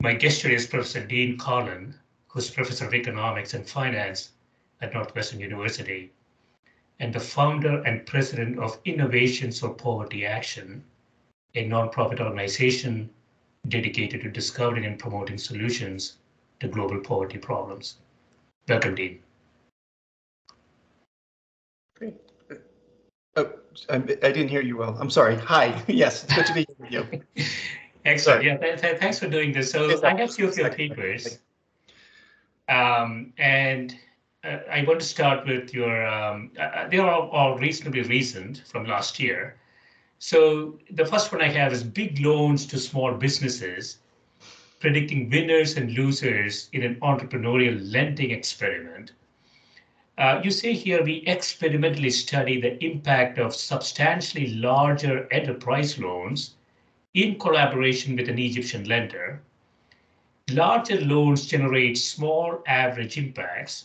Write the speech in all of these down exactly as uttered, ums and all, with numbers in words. My guest today is Professor Dean Carlin, who's Professor of Economics and Finance at Northwestern University, and the founder and president of Innovations for Poverty Action, a nonprofit organization dedicated to discovering and promoting solutions to global poverty problems. Welcome, Dean. Great. Oh, I didn't hear you well. I'm sorry. Hi. Yes, it's good to be here with you. Excellent. Sorry. Yeah, th- th- thanks for doing this. So exactly. I have a few of your papers, um, and uh, I want to start with your, um, uh, they are all, all reasonably recent from last year. So the first one I have is Big Loans to Small Businesses, Predicting Winners and Losers in an Entrepreneurial Lending Experiment. Uh, you say here, we experimentally study the impact of substantially larger enterprise loans in collaboration with an Egyptian lender. Larger loans generate small average impacts,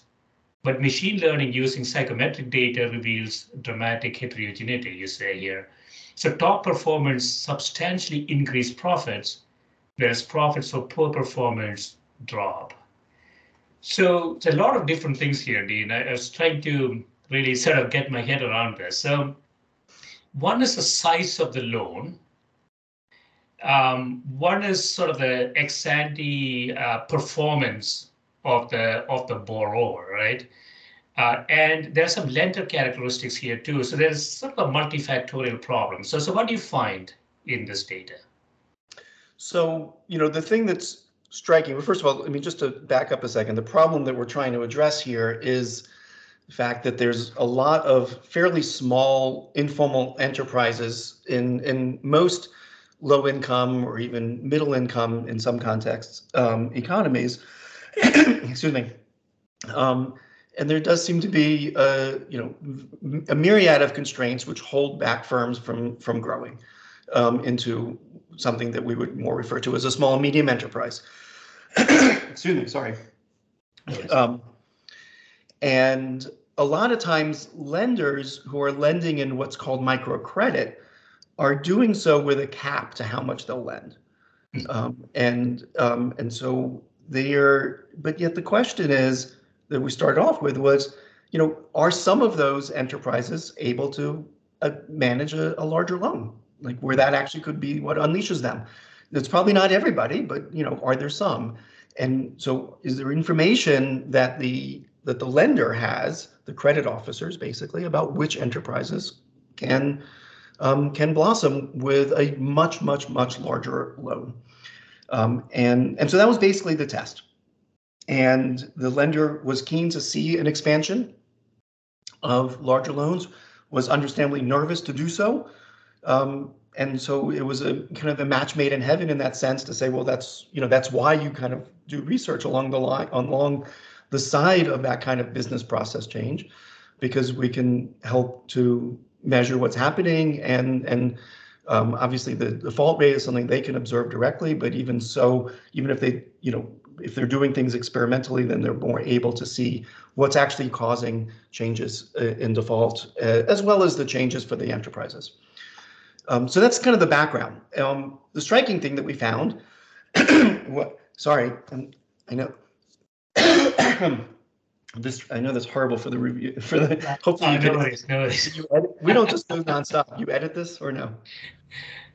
but machine learning using psychometric data reveals dramatic heterogeneity, you say here. So top performers substantially increase profits, whereas profits for poor performers drop. So there's a lot of different things here, Dean. I was trying to really sort of get my head around this. So one is the size of the loan. Um, one is sort of the ex ante uh, performance of the of the borrower, right? Uh, and there are some lender characteristics here too. So there's sort of a multifactorial problem. So, so what do you find in this data? So, you know, the thing that's striking, well, first of all, I mean, just to back up a second, the problem that we're trying to address here is the fact that there's a lot of fairly small informal enterprises in in most low income or even middle income in some contexts, um, economies, excuse me. Um, and there does seem to be a, you know, a myriad of constraints which hold back firms from, from growing um, into something that we would more refer to as a small and medium enterprise. Excuse me, sorry. Um, and a lot of times lenders who are lending in what's called microcredit are doing so with a cap to how much they'll lend. Um, and um, and so they are, but yet the question is that we started off with was, you know, are some of those enterprises able to uh, manage a, a larger loan? Like where that actually could be what unleashes them. It's probably not everybody, but, you know, are there some? And so is there information that the that the lender has, the credit officers basically, about which enterprises can Um, can blossom with a much, much, much larger loan. Um, and, and so that was basically the test. And the lender was keen to see an expansion of larger loans, was understandably nervous to do so, um, And so it was a kind of a match made in heaven in that sense to say, well, that's, you know, that's why you kind of do research along the line, along the side of that kind of business process change, because we can help to measure what's happening. And, and um, obviously the default rate is something they can observe directly, but even so, even if they, you know, if they're doing things experimentally, then they're more able to see what's actually causing changes uh, in default, uh, as well as the changes for the enterprises. Um, so that's kind of the background. Um, the striking thing that we found, what, sorry, um, I know this. I know that's horrible for the review. For the hopefully, you, no edit, no you edit, we don't just do nonstop. You edit this or no?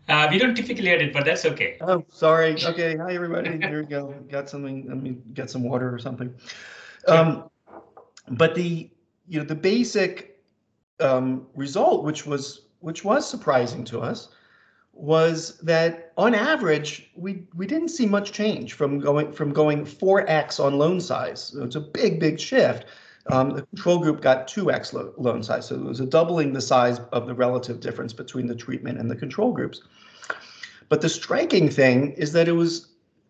Uh, we don't typically edit, but that's okay. Oh, sorry. Okay. Hi, everybody. Here we go. Got something. Let me get some water or something. Um, but the you know the basic um, result, which was. which was surprising to us, was that on average, we, we didn't see much change from going from going four X on loan size. So it's a big, big shift. Um, the control group got two X lo loan size. So it was a doubling the size of the relative difference between the treatment and the control groups. But the striking thing is that it was,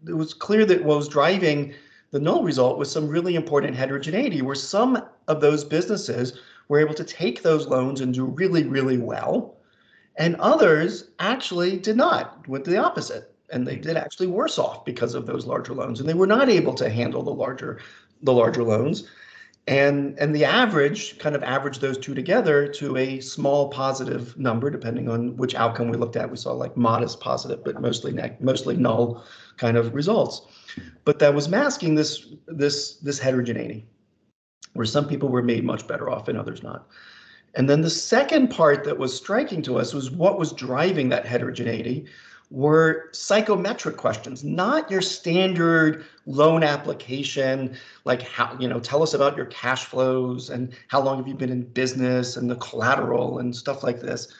it was clear that what was driving the null result was some really important heterogeneity, where some of those businesses were able to take those loans and do really, really well. And others actually did not, went the opposite. And they did actually worse off because of those larger loans. And they were not able to handle the larger the larger loans. And, and the average kind of averaged those two together to a small positive number, depending on which outcome we looked at. We saw like modest positive, but mostly ne- mostly null kind of results. But that was masking this, this, this heterogeneity, where some people were made much better off and others not. And then the second part that was striking to us was what was driving that heterogeneity were psychometric questions, not your standard loan application, like how, you know, tell us about your cash flows and how long have you been in business and the collateral and stuff like this,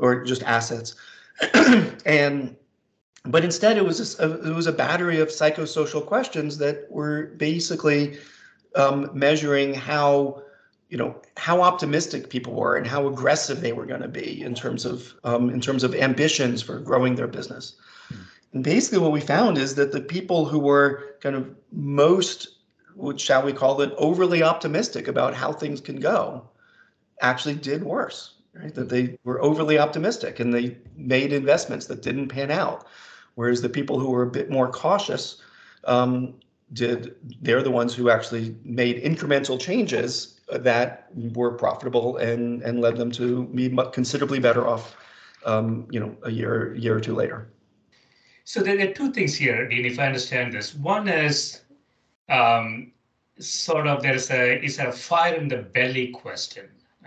or just assets. and but instead it was a, it was a battery of psychosocial questions that were basically Um, measuring how, you know, how optimistic people were and how aggressive they were going to be in terms of um, in terms of ambitions for growing their business. Mm. And basically, what we found is that the people who were kind of most, what shall we call it, overly optimistic about how things can go, actually did worse. Right? That they were overly optimistic and they made investments that didn't pan out, whereas the people who were a bit more cautious. Um, Did they're the ones who actually made incremental changes that were profitable and and led them to be considerably better off, um, you know, a year year or two later. So there are two things here, Dean, if I understand this. One is um, sort of there's a is a fire in the belly question.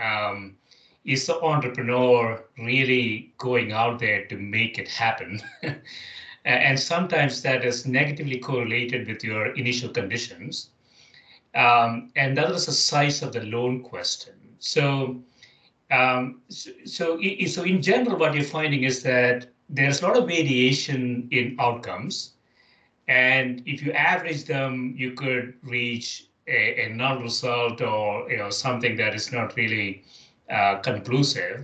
Um, is the entrepreneur really going out there to make it happen? And sometimes that is negatively correlated with your initial conditions. Um, and that was the size of the loan question. So, um, so, so, so in general, what you're finding is that there's a lot of variation in outcomes. And if you average them, you could reach a, a null result or you know something that is not really uh, conclusive.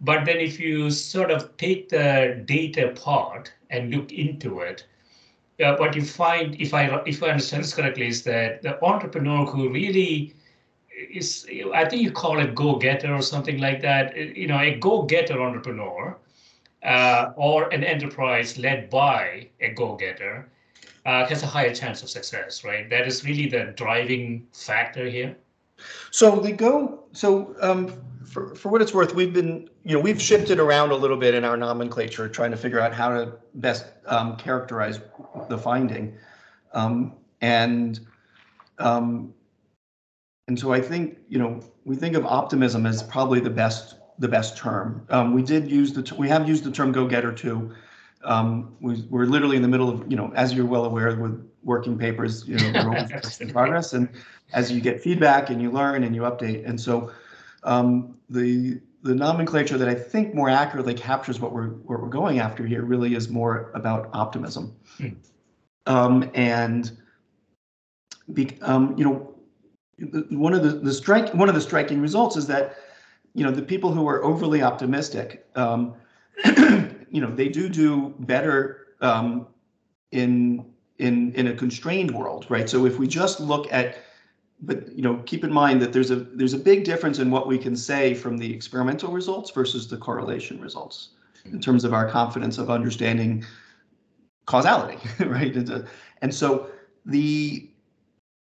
But then if you sort of take the data part and look into it, uh, what you find, if I if I understand this correctly, is that the entrepreneur who really is, I think you call it go-getter or something like that, you know, a go-getter entrepreneur uh, or an enterprise led by a go-getter uh, has a higher chance of success, right? That is really the driving factor here. So they go, so um, for, for what it's worth, we've been, you know, we've shifted around a little bit in our nomenclature, trying to figure out how to best um, characterize the finding. Um, and, um, and so I think, you know, we think of optimism as probably the best, the best term. Um, we did use the, we have used the term go-getter too. Um, we, we're literally in the middle of, you know, as you're well aware with working papers, you know, we're always in progress. And as you get feedback and you learn and you update. And so um, the the nomenclature that I think more accurately captures what we're, what we're going after here really is more about optimism. Hmm. Um, and, be, um, you know, one of the, the strike, one of the striking results is that, you know, the people who are overly optimistic um, you know, they do do better um, in in in a constrained world, right? So if we just look at, but you know, keep in mind that there's a there's a big difference in what we can say from the experimental results versus the correlation results in terms of our confidence of understanding causality, right? And so the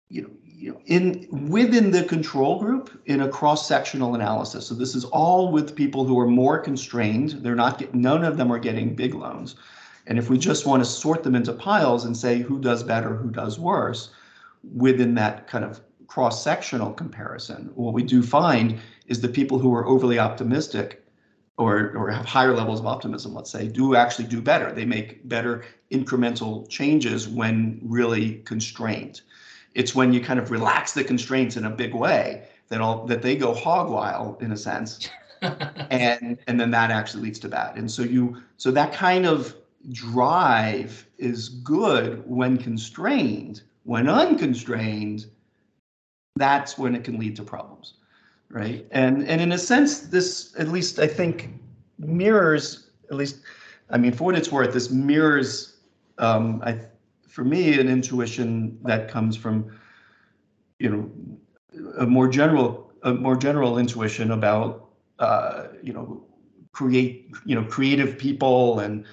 you know you know in within the control group in a cross-sectional analysis. So this is all with people who are more constrained. They're not get, none of them are getting big loans. And if we just want to sort them into piles and say who does better, who does worse, within that kind of cross-sectional comparison, what we do find is the people who are overly optimistic or or have higher levels of optimism, let's say, do actually do better. They make better incremental changes when really constrained. It's when you kind of relax the constraints in a big way that all that they go hog wild in a sense, and and then that actually leads to bad. And so you so that kind of drive is good when constrained. When unconstrained, that's when it can lead to problems, right? And and in a sense, this at least I think mirrors, at least, I mean, for what it's worth, this mirrors, um, I, for me, an intuition that comes from, you know, a more general, a more general intuition about, uh, you know, create, you know, creative people and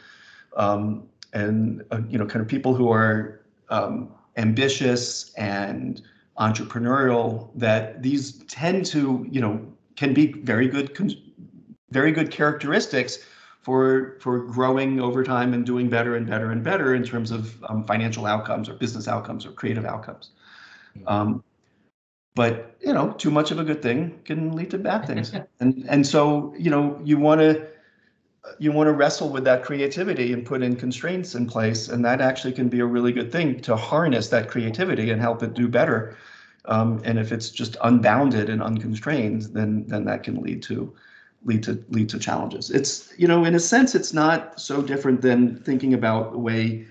um, and uh, you know, kind of people who are um, ambitious and entrepreneurial, that these tend to, you know, can be very good, very good characteristics for for growing over time and doing better and better and better in terms of um, financial outcomes or business outcomes or creative outcomes. Um, but you know, too much of a good thing can lead to bad things, and and so you know, you want to you want to wrestle with that creativity and put in constraints in place. And that actually can be a really good thing to harness that creativity and help it do better. Um, and if it's just unbounded and unconstrained, then then that can lead to lead to lead to challenges. It's, you know, in a sense, it's not so different than thinking about the way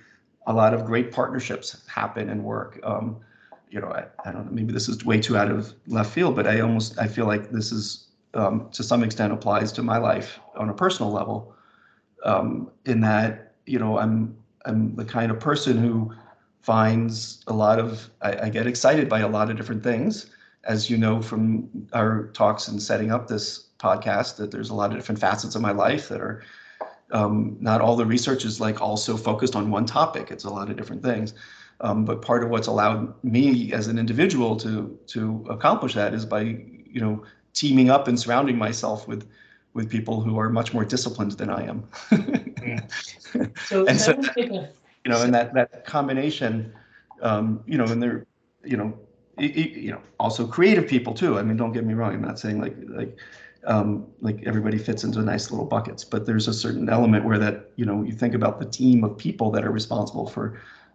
a lot of great partnerships happen and work. Um, you know, I, I don't know, maybe this is way too out of left field, but I almost I feel like this is Um, to some extent applies to my life on a personal level, um, in that, you know, I'm I'm the kind of person who finds a lot of, I, I get excited by a lot of different things, as you know from our talks in setting up this podcast, that there's a lot of different facets of my life that are, um, not all the research is like also focused on one topic. It's a lot of different things. Um, but part of what's allowed me as an individual to to accomplish that is by, you know, teaming up and surrounding myself with with people who are much more disciplined than I am. so, and so that, you know, and that that combination, um, you know, and they're, you know, it, it, you know, also creative people too. I mean, don't get me wrong. I'm not saying like like um, like everybody fits into nice little buckets, but there's a certain element where that, you know, you think about the team of people that are responsible for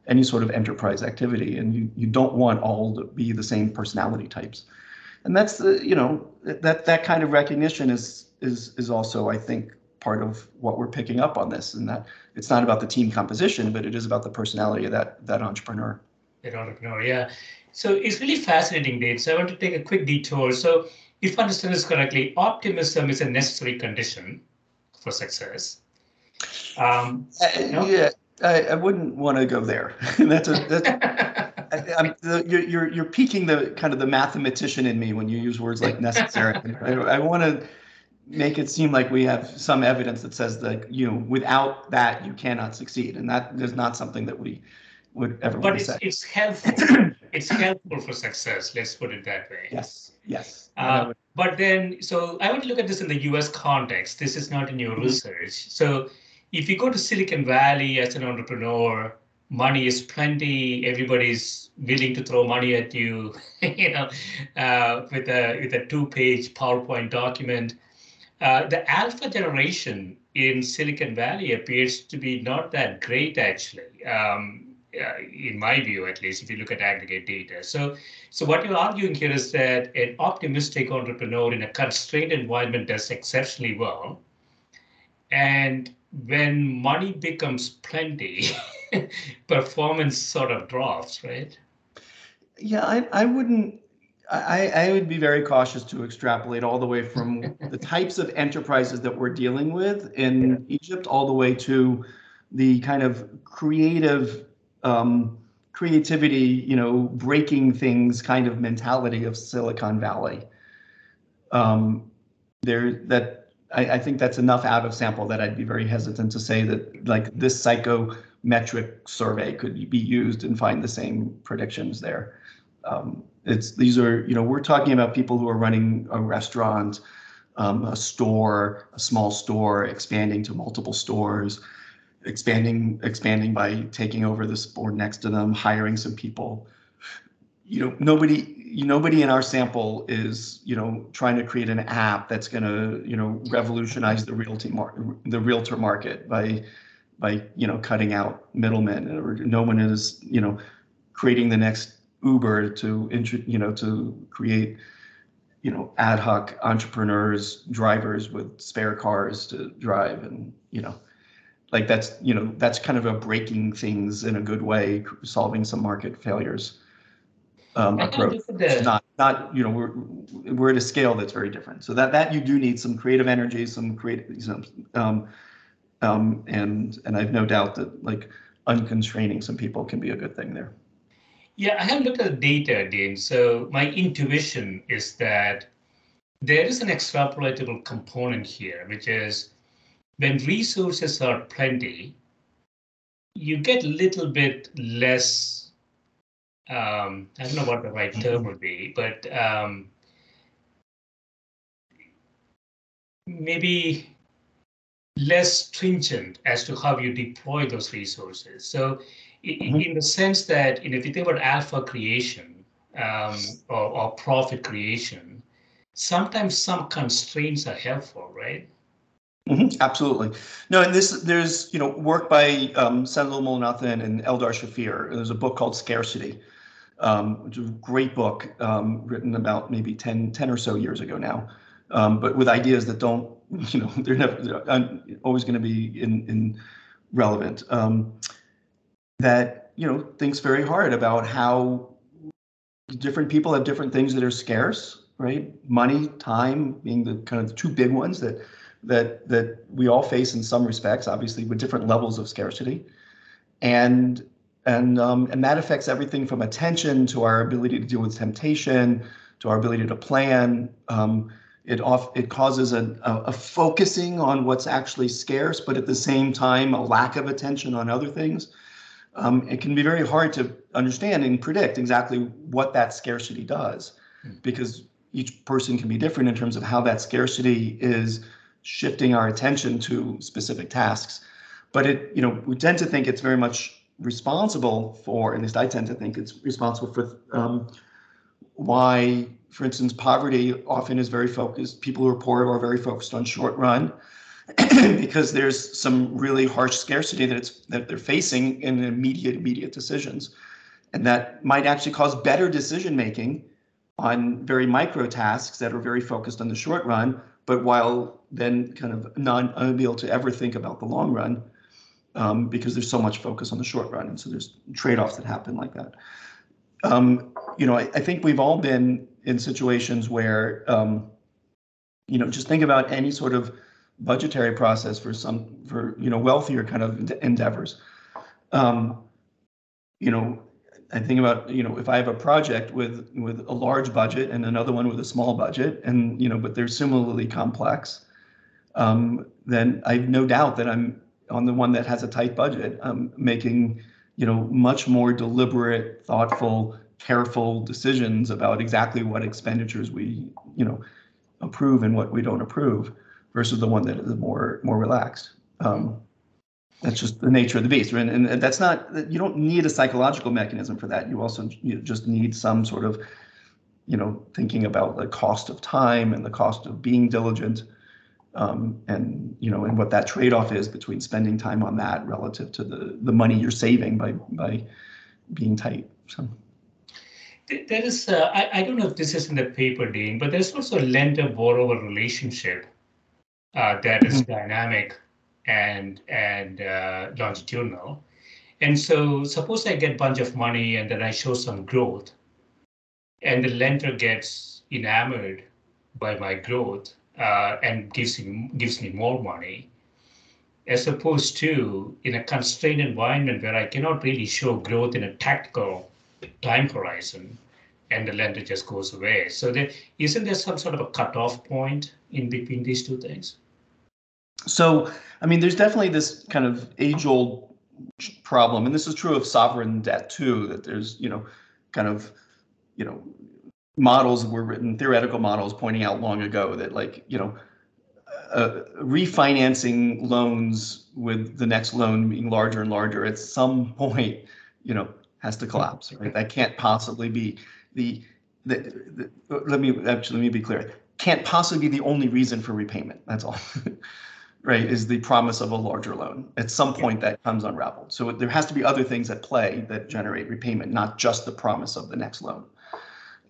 any sort of enterprise activity, and you you don't want all to be the same personality types. And that's the, you know, that that kind of recognition is is is also, I think, part of what we're picking up on this, and that it's not about the team composition, but it is about the personality of that that entrepreneur. That entrepreneur, yeah. So it's really fascinating, Dave. So I want to take a quick detour. So if I understand this correctly, optimism is a necessary condition for success. Um, you know? uh, yeah, I, I wouldn't want to go there. that's a. That's, I'm, you're, you're you're piquing the kind of the mathematician in me when you use words like necessary. I, I want to make it seem like we have some evidence that says that, you know, without that you cannot succeed, and that is not something that we would ever. But it's say. it's helpful. It's helpful for success. Let's put it that way. Yes. Yes. Uh, but then, so I want to look at this in the U S context. This is not in your mm-hmm. research. So if you go to Silicon Valley as an entrepreneur, money is plenty. Everybody's willing to throw money at you, you know, uh, with a with a two-page PowerPoint document. Uh, the alpha generation in Silicon Valley appears to be not that great, actually, um, uh, in my view, at least, if you look at aggregate data. So, so what you're arguing here is that an optimistic entrepreneur in a constrained environment does exceptionally well, and when money becomes plenty, performance sort of drops, right? Yeah, I, I wouldn't I, I would be very cautious to extrapolate all the way from the types of enterprises that we're dealing with in yeah. Egypt all the way to the kind of creative um, creativity, you know, breaking things kind of mentality of Silicon Valley. Um, there that I, I think that's enough out of sample that I'd be very hesitant to say that like this psychometric survey could be used and find the same predictions there. Um, It's these are, you know, we're talking about people who are running a restaurant, um, a store, a small store, expanding to multiple stores, expanding, expanding by taking over the store next to them, hiring some people. You know, nobody, nobody in our sample is, you know, trying to create an app that's going to, you know, revolutionize the realty market, the realtor market by, by, you know, cutting out middlemen. Or no one is, you know, creating the next Uber to, you know, to create, you know, ad hoc entrepreneurs, drivers with spare cars to drive. And, you know, like that's, you know, that's kind of a breaking things in a good way, solving some market failures um, approach. It's not, not, you know, we're, we're at a scale that's very different. So that, that you do need some creative energy, some creative, um, um, and, and I've no doubt that like unconstraining some people can be a good thing there. Yeah, I have looked at the data, Dean. So my intuition is that there is an extrapolatable component here, which is when resources are plenty, you get a little bit less, um, I don't know what the right term would be, but um, maybe less stringent as to how you deploy those resources. So in the sense that, you know, if you think about alpha creation um, or, or profit creation, sometimes some constraints are helpful, right? Mm-hmm, absolutely. No, and this there's you know work by um, Sendhil Mullainathan and Eldar Shafir. There's a book called Scarcity, um, which is a great book um, written about maybe ten, ten or so years ago now, um, but with ideas that don't you know they're never they're always going to be in in relevant. Um, that, you know, thinks very hard about how different people have different things that are scarce, right? Money, time being the kind of the two big ones that that that we all face in some respects, obviously, with different levels of scarcity. And and um, and that affects everything from attention to our ability to deal with temptation, to our ability to plan. Um, it off it causes a, a, a focusing on what's actually scarce, but at the same time, a lack of attention on other things. Um, it can be very hard to understand and predict exactly what that scarcity does, because each person can be different in terms of how that scarcity is shifting our attention to specific tasks. But it, you know, we tend to think it's very much responsible for, at least I tend to think it's responsible for um, why, for instance, poverty often is very focused. People who are poor are very focused on short run. Because there's some really harsh scarcity that it's that they're facing in immediate immediate decisions, and that might actually cause better decision making on very micro tasks that are very focused on the short run, but while then kind of not unable to ever think about the long run, um, because there's so much focus on the short run, and so there's trade-offs that happen like that. Um, you know, I, I think we've all been in situations where, um, you know, just think about any sort of budgetary process for some for you know wealthier kind of endeavors. Um, you know, I think about you know if I have a project with with a large budget and another one with a small budget, and you know but they're similarly complex, um, then I've no doubt that I'm on the one that has a tight budget. I'm making you know much more deliberate, thoughtful, careful decisions about exactly what expenditures we you know approve and what we don't approve, versus the one that is more more relaxed. Um, that's just the nature of the beast, right? And, and that's not, you don't need a psychological mechanism for that. You also you just need some sort of, you know, thinking about the cost of time and the cost of being diligent, um, and you know, and what that trade-off is between spending time on that relative to the the money you're saving by by being tight. So. There is, uh, I I don't know if this is in the paper, Dean, but there's also a lender-borrower relationship. Uh, that is dynamic and and uh, longitudinal. And so suppose I get a bunch of money and then I show some growth. And the lender gets enamored by my growth uh, and gives him, gives me more money, as opposed to in a constrained environment where I cannot really show growth in a tactical time horizon, and the lender just goes away. So there, isn't there some sort of a cutoff point in between these two things? So, I mean, there's definitely this kind of age-old problem, and this is true of sovereign debt too, that there's, you know, kind of, you know, models that were written, theoretical models pointing out long ago that, like, you know, Uh, refinancing loans with the next loan being larger and larger at some point, you know, has to collapse, right? That can't possibly be the, the, the let me actually, let me be clear. Can't possibly be the only reason for repayment. That's all, right? Is the promise of a larger loan. At some point that comes unraveled. So there has to be other things at play that generate repayment, not just the promise of the next loan.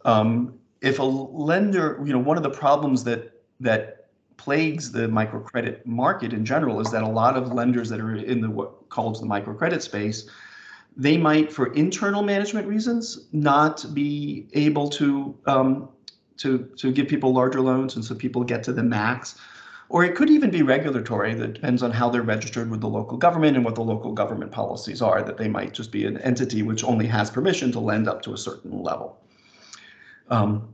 Um, if a lender, you know, one of the problems that, that, plagues the microcredit market in general is that a lot of lenders that are in the what calls the microcredit space, they might, for internal management reasons, not be able to um, to to give people larger loans, and so people get to the max. Or it could even be regulatory. That depends on how they're registered with the local government and what the local government policies are. That they might just be an entity which only has permission to lend up to a certain level. Um,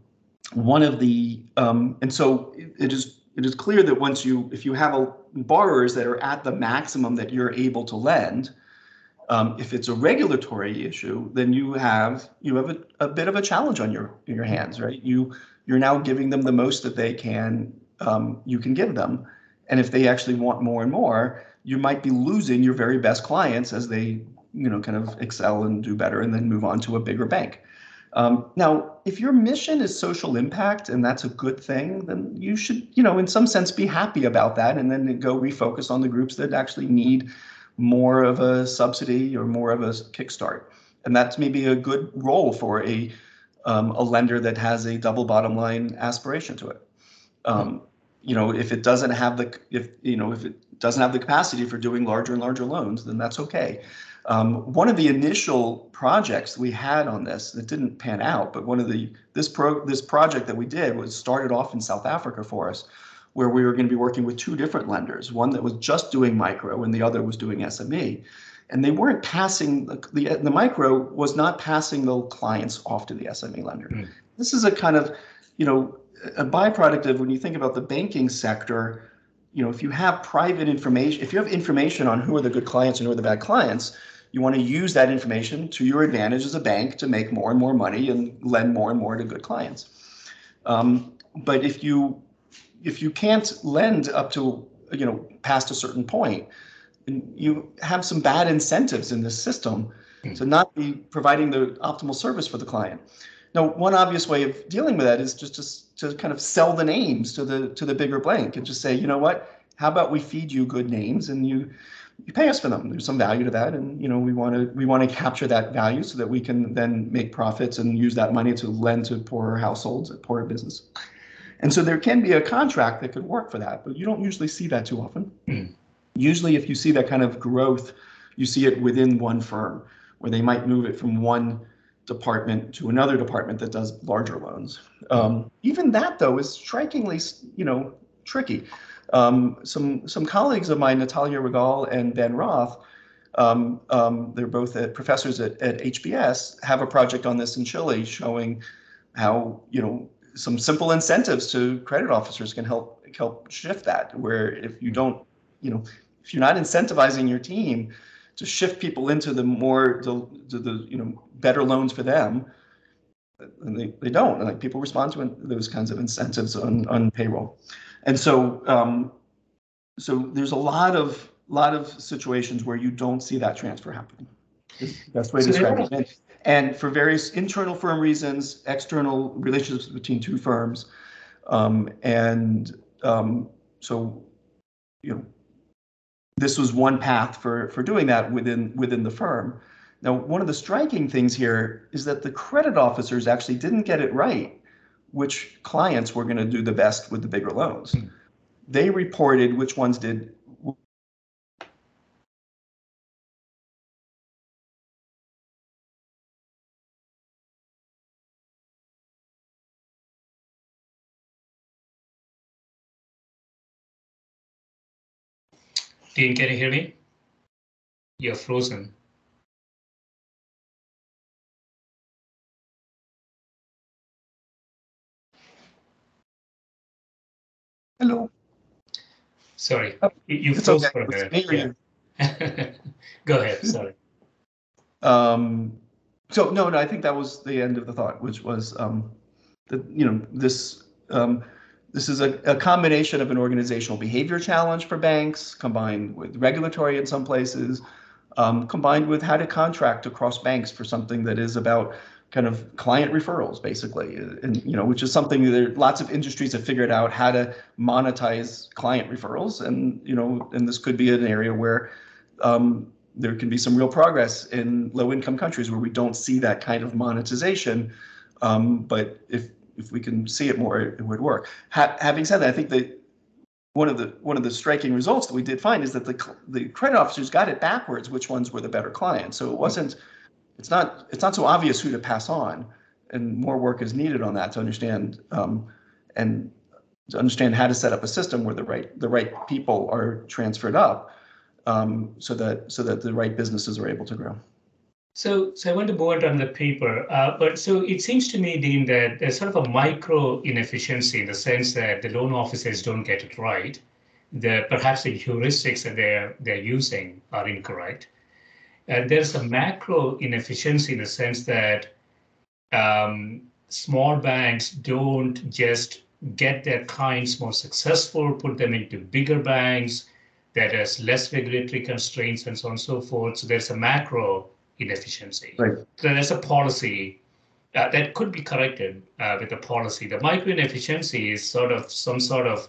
one of the um, and so it, it is. It is clear that once you, if you have a, borrowers that are at the maximum that you're able to lend, um, if it's a regulatory issue, then you have you have a, a bit of a challenge on your in your hands, right? You you're now giving them the most that they can um, you can give them, and if they actually want more and more, you might be losing your very best clients as they you know kind of excel and do better and then move on to a bigger bank. Um, now, if your mission is social impact and that's a good thing, then you should, you know, in some sense be happy about that and then go refocus on the groups that actually need more of a subsidy or more of a kickstart. And that's maybe a good role for a, um, a lender that has a double bottom line aspiration to it. Um, you know, if it doesn't have the, if, you know, if it doesn't have the capacity for doing larger and larger loans, then that's okay. Um, one of the initial projects we had on this that didn't pan out, but one of the this pro this project that we did was started off in South Africa for us, where we were going to be working with two different lenders, one that was just doing micro and the other was doing S M E, and they weren't passing the the, the micro was not passing the clients off to the S M E lender. Mm. This is a kind of you know a byproduct of when you think about the banking sector. You know, if you have private information, if you have information on who are the good clients and who are the bad clients, you want to use that information to your advantage as a bank to make more and more money and lend more and more to good clients. Um, but if you if you can't lend up to, you know, past a certain point, you have some bad incentives in this system to not be providing the optimal service for the client. Now, one obvious way of dealing with that is just to, to kind of sell the names to the to the bigger bank and just say, you know what, how about we feed you good names and you you pay us for them. There's some value to that, and you know we want to we want to capture that value so that we can then make profits and use that money to lend to poorer households and poorer business. And so there can be a contract that could work for that, but you don't usually see that too often. Mm. Usually, if you see that kind of growth, you see it within one firm where they might move it from one department to another department that does larger loans. Um, even that, though, is strikingly, you know, tricky. Um, some some colleagues of mine, Natalia Rigal and Ben Roth, um, um, they're both at, professors at, at H B S, have a project on this in Chile showing how, you know, some simple incentives to credit officers can help help shift that, where if you don't, you know, if you're not incentivizing your team to shift people into the more the, the you know better loans for them, and they, they don't, and like people respond to those kinds of incentives on, on payroll. And so um, so there's a lot of lot of situations where you don't see that transfer happening. It's the best way to describe it. And, and for various internal firm reasons, external relationships between two firms, um, and um, so you know. This was one path for, for doing that within within the firm. Now, one of the striking things here is that the credit officers actually didn't get it right, which clients were going to do the best with the bigger loans. Mm. They reported which ones did. Dean, can you hear me? You're frozen. Hello. Sorry, oh, you froze okay. for a minute. Yeah. Go ahead, sorry. Um, so no, no, I think that was the end of the thought, which was, um, that, you know, this, um, this is a, a combination of an organizational behavior challenge for banks, combined with regulatory in some places, um, combined with how to contract across banks for something that is about kind of client referrals, basically, and, you know, which is something that lots of industries have figured out how to monetize client referrals, and, you know, and this could be an area where um, there can be some real progress in low-income countries where we don't see that kind of monetization, um, but if if we can see it more, it would work. Ha having said that, I think that one of the one of the striking results that we did find is that the the credit officers got it backwards, which ones were the better clients. So it wasn't, it's not it's not so obvious who to pass on, and more work is needed on that to understand um, and to understand how to set up a system where the right the right people are transferred up, um, so that so that the right businesses are able to grow. So, so I want to go out on the paper, uh, but so it seems to me, Dean, that there's sort of a micro inefficiency in the sense that the loan officers don't get it right, that perhaps the heuristics that they're they're using are incorrect, and there's a macro inefficiency in the sense that um, small banks don't just get their clients more successful, put them into bigger banks that has less regulatory constraints and so on and so forth. So there's a macro inefficiency. Right. So there's a policy uh, that could be corrected uh, with a policy. The micro inefficiency is sort of some sort of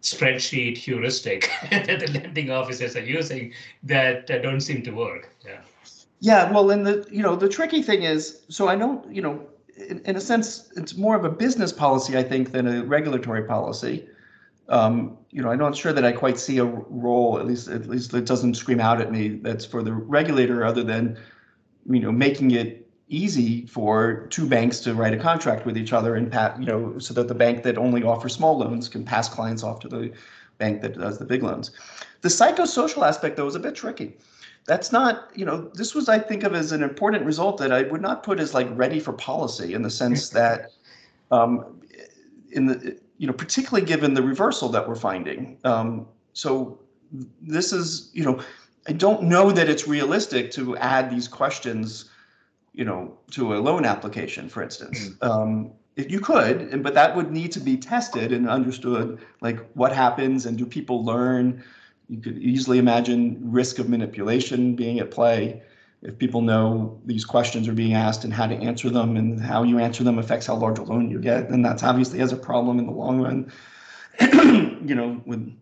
spreadsheet heuristic that the lending officers are using that uh, don't seem to work. Yeah. Yeah. Well, and the you know the tricky thing is, so I don't you know in, in a sense it's more of a business policy I think than a regulatory policy. Um, you know, I'm not sure that I quite see a role. At least at least it doesn't scream out at me. That's for the regulator, other than you know, making it easy for two banks to write a contract with each other and, you know, so that the bank that only offers small loans can pass clients off to the bank that does the big loans. The psychosocial aspect, though, is a bit tricky. That's not, you know, this was, I think of as an important result that I would not put as like ready for policy in the sense that, um, in the, you know, particularly given the reversal that we're finding. Um, so this is, you know, I don't know that it's realistic to add these questions, you know, to a loan application, for instance. Mm. Um, if you could, and, but that would need to be tested and understood, like what happens and do people learn? You could easily imagine risk of manipulation being at play. If people know these questions are being asked and how to answer them and how you answer them affects how large a loan you get, then that's obviously as a problem in the long run, you know, with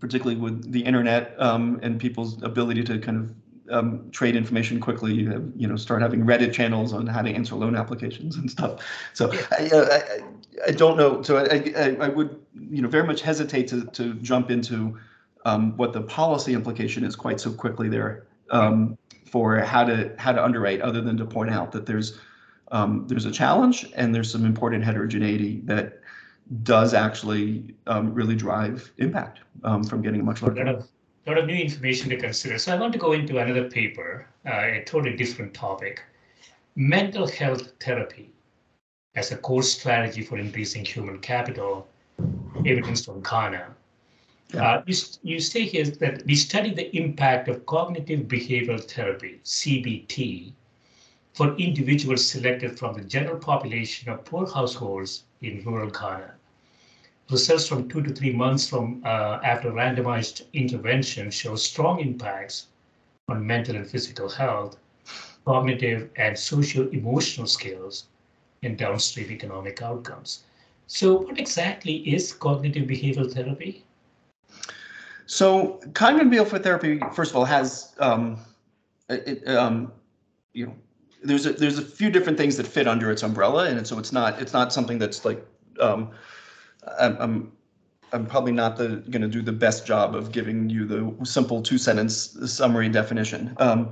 particularly with the internet um, and people's ability to kind of um, trade information quickly, you know, start having Reddit channels on how to answer loan applications and stuff. So yeah. I, uh, I, I don't know. So I, I, I would, you know, very much hesitate to, to jump into um, what the policy implication is quite so quickly there um, for how to how to underwrite, other than to point out that there's um, there's a challenge and there's some important heterogeneity that does actually um, really drive impact um, from getting a much larger. A lot of, lot of new information to consider. So I want to go into another paper, uh, a totally different topic, mental health therapy as a core strategy for increasing human capital, evidence from Ghana. Yeah. Uh, you, you say here that we study the impact of cognitive behavioral therapy, C B T, for individuals selected from the general population of poor households in rural Ghana. Results from two to three months from uh, after randomized intervention show strong impacts on mental and physical health, cognitive and socio-emotional skills, and downstream economic outcomes. So what exactly is cognitive behavioral therapy? So cognitive behavioral therapy, first of all, has, um, it, um, you know, there's a, there's a few different things that fit under its umbrella. And so it's not it's not something that's like, um, I'm, I'm probably not the, going to do the best job of giving you the simple two sentence summary definition. Um,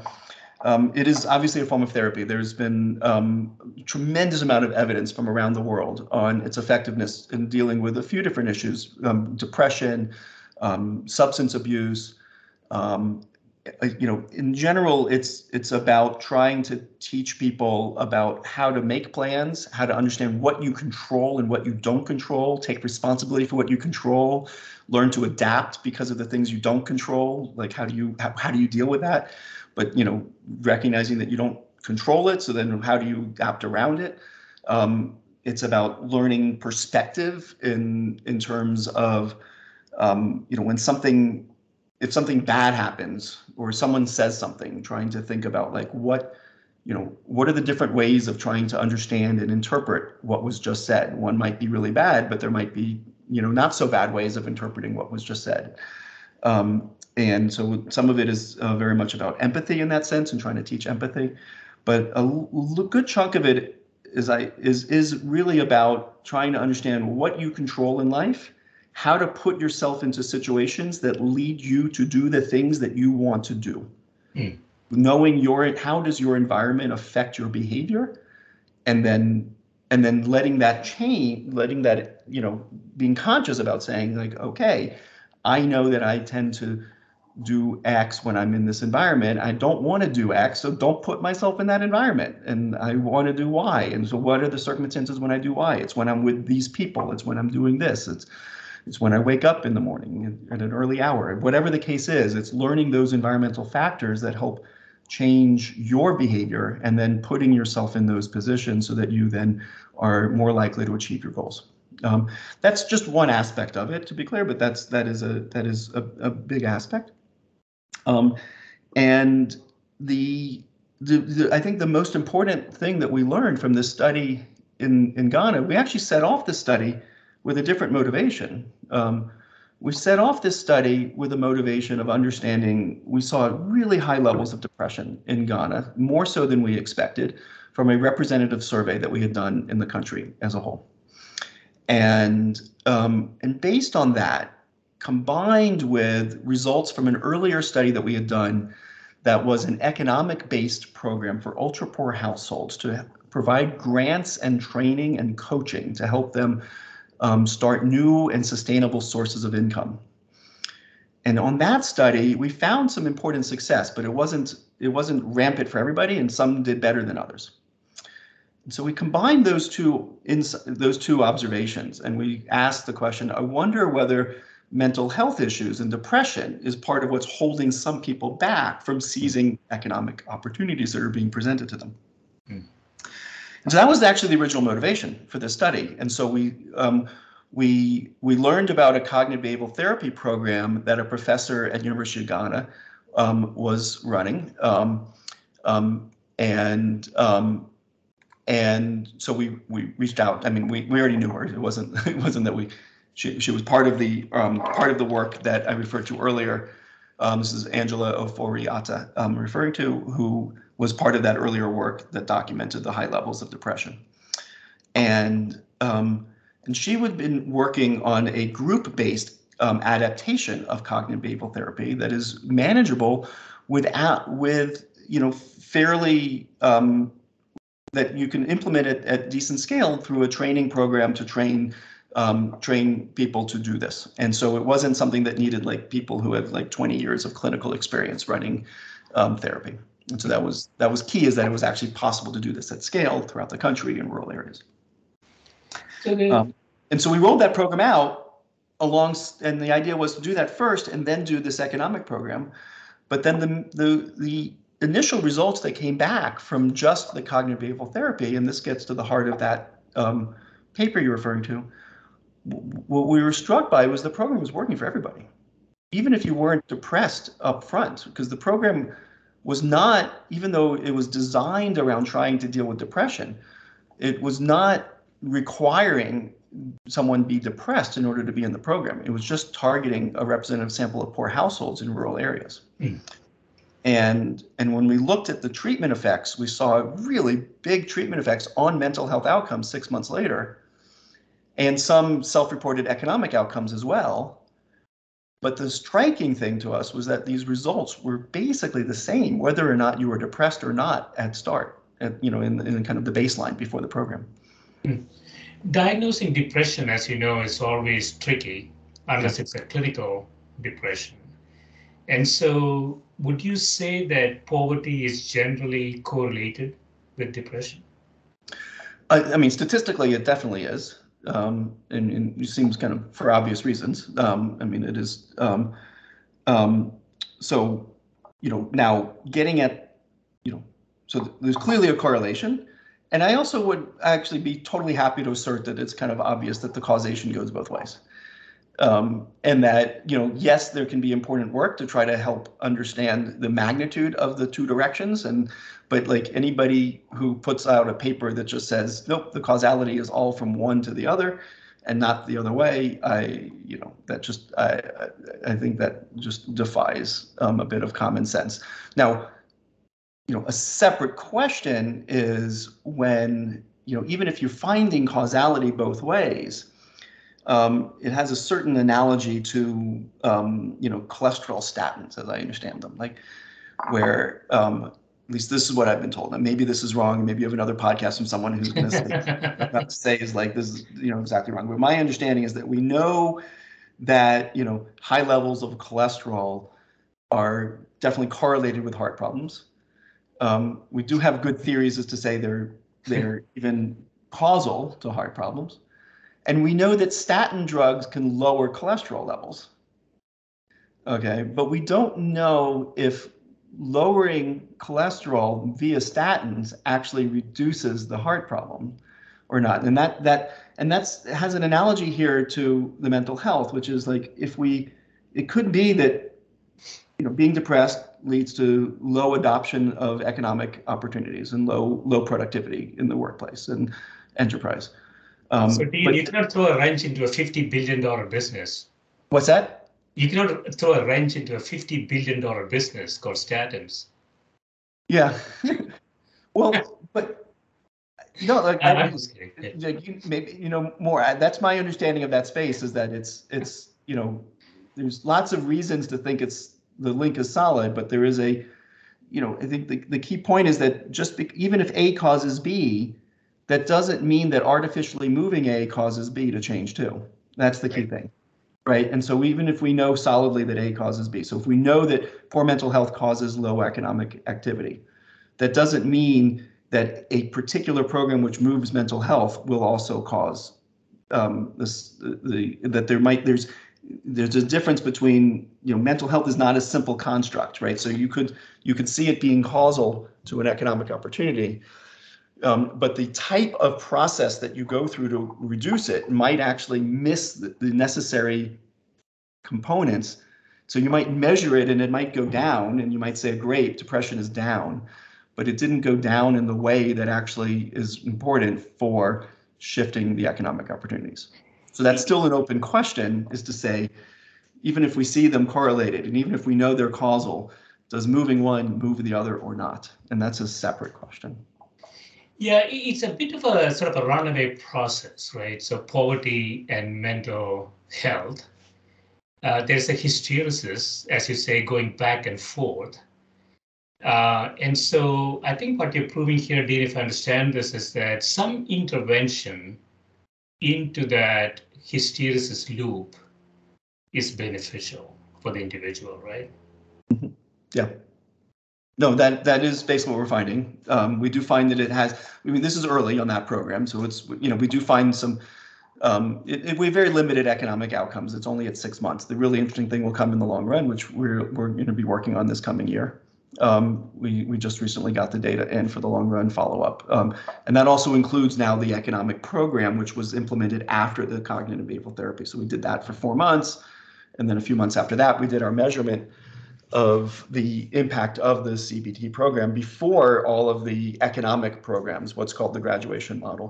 um, it is obviously a form of therapy. There's been um, a tremendous amount of evidence from around the world on its effectiveness in dealing with a few different issues, um, depression, um, substance abuse, um, you know, in general, it's it's about trying to teach people about how to make plans, how to understand what you control and what you don't control, take responsibility for what you control, learn to adapt because of the things you don't control. Like, how do you how, how do you deal with that? But, you know, recognizing that you don't control it, so then how do you adapt around it? Um, it's about learning perspective in in terms of, um, you know, when something. If something bad happens or someone says something, trying to think about like what, you know, what are the different ways of trying to understand and interpret what was just said? One might be really bad, but there might be, you know, not so bad ways of interpreting what was just said. Um, and so some of it is uh, very much about empathy in that sense and trying to teach empathy. But a l- good chunk of it is, I, is, is really about trying to understand what you control in life, how to put yourself into situations that lead you to do the things that you want to do. Mm. Knowing your, how does your environment affect your behavior? And then, and then letting that change, letting that, you know, being conscious about saying like, okay, I know that I tend to do X when I'm in this environment. I don't want to do X, so don't put myself in that environment. And I want to do Y. And so what are the circumstances when I do Y? It's when I'm with these people. It's when I'm doing this. It's, It's when I wake up in the morning at an early hour. Whatever the case is, it's learning those environmental factors that help change your behavior and then putting yourself in those positions so that you then are more likely to achieve your goals. Um, that's just one aspect of it, to be clear, but that's that is a that is a, a big aspect. Um, and the, the, the I think the most important thing that we learned from this study in, in Ghana, we actually set off this study with a different motivation. Um, we set off this study with a motivation of understanding. We saw really high levels of depression in Ghana, more so than we expected, from a representative survey that we had done in the country as a whole. And, um, and based on that, combined with results from an earlier study that we had done that was an economic-based program for ultra-poor households to provide grants and training and coaching to help them Um, start new and sustainable sources of income. And on that study, we found some important success, but it wasn't it wasn't rampant for everybody, and some did better than others. And so we combined those two in, those two observations, and we asked the question, I wonder whether mental health issues and depression is part of what's holding some people back from seizing economic opportunities that are being presented to them. Mm. So that was actually the original motivation for this study. And so we um, we we learned about a cognitive behavioral therapy program that a professor at University of Ghana um, was running. Um, um, and um, and so we we reached out. I mean, we, we already knew her. It wasn't it wasn't that we she she was part of the um, part of the work that I referred to earlier. Um, this is Angela Oforiata um, referring to, who was part of that earlier work that documented the high levels of depression. And, um, and she would have been working on a group-based um, adaptation of cognitive behavioral therapy that is manageable without, with, you know, fairly, um, that you can implement it at decent scale through a training program to train Um, train people to do this. And so it wasn't something that needed like people who have like twenty years of clinical experience running um, therapy. And so that was that was key, is that it was actually possible to do this at scale throughout the country in rural areas. Okay. Um, and so we rolled that program out along, and the idea was to do that first and then do this economic program. But then the the the initial results that came back from just the cognitive behavioral therapy, and this gets to the heart of that um, paper you're referring to, what we were struck by was the program was working for everybody, even if you weren't depressed up front, because the program was not, even though it was designed around trying to deal with depression, it was not requiring someone be depressed in order to be in the program. It was just targeting a representative sample of poor households in rural areas. Mm. And, and when we looked at the treatment effects, we saw really big treatment effects on mental health outcomes six months later, and some self-reported economic outcomes as well. But the striking thing to us was that these results were basically the same, whether or not you were depressed or not at start, at, you know, in, in kind of the baseline before the program. Mm. Diagnosing depression, as you know, is always tricky, unless it's a clinical depression. And so would you say that poverty is generally correlated with depression? I, I mean, statistically, it definitely is. Um, and, and it seems kind of for obvious reasons. Um, I mean, it is. Um, um, so, you know, now getting at, you know, so th- there's clearly a correlation. And I also would actually be totally happy to assert that it's kind of obvious that the causation goes both ways. Um, and that, you know, yes, there can be important work to try to help understand the magnitude of the two directions. And but like anybody who puts out a paper that just says, nope, the causality is all from one to the other and not the other way, I, you know, that just I, I think that just defies um, a bit of common sense. Now, you know, a separate question is when, you know, even if you're finding causality both ways, Um, it has a certain analogy to, um, you know, cholesterol statins, as I understand them, like where, um, at least this is what I've been told, and maybe this is wrong, maybe you have another podcast from someone who's going to say is like, this is, you know, exactly wrong. But my understanding is that we know that, you know, high levels of cholesterol are definitely correlated with heart problems. Um, we do have good theories as to say they're, they're even causal to heart problems. And we know that statin drugs can lower cholesterol levels, okay? But we don't know if lowering cholesterol via statins actually reduces the heart problem or not. And that that and that's has an analogy here to the mental health, which is like if we, it could be that, you know, being depressed leads to low adoption of economic opportunities and low low productivity in the workplace and enterprise. Um, so Dean, you cannot throw a wrench into a fifty billion dollar business. What's that? You cannot throw a wrench into a fifty billion dollar business called statins. Yeah. Well, but you know, like, I'm I, just kidding. Yeah. Like you, maybe you know more. That's my understanding of that space is that it's it's you know there's lots of reasons to think it's the link is solid, but there is a you know I think the the key point is that just be, even if A causes B, that doesn't mean that artificially moving A causes B to change too. That's the key right. thing, right? And so even if we know solidly that A causes B, so if we know that poor mental health causes low economic activity, that doesn't mean that a particular program which moves mental health will also cause um, this. The, the that there might there's there's a difference between you know mental health is not a simple construct, right? So you could you could see it being causal to an economic opportunity. Um, but the type of process that you go through to reduce it might actually miss the, the necessary components. So you might measure it and it might go down and you might say, great, depression is down, but it didn't go down in the way that actually is important for shifting the economic opportunities. So that's still an open question is to say, even if we see them correlated and even if we know they're causal, does moving one move the other or not? And that's a separate question. Yeah, it's a bit of a sort of a runaway process, right? So poverty and mental health, uh, there's a hysteresis, as you say, going back and forth. Uh, and so I think what you're proving here, Dean, if I understand this, is that some intervention into that hysteresis loop is beneficial for the individual, right? Mm-hmm. Yeah. No, that that is basically what we're finding. Um, we do find that it has, I mean, this is early on that program. So it's, you know, we do find some, um, it, it, we have very limited economic outcomes. It's only at six months. The really interesting thing will come in the long run, which we're, we're going to be working on this coming year. Um, we, we just recently got the data in for the long run follow up. Um, and that also includes now the economic program, which was implemented after the cognitive behavioral therapy. So we did that for four months. And then a few months after that, we did our measurement of the impact of the C B T program before all of the economic programs, what's called the graduation model.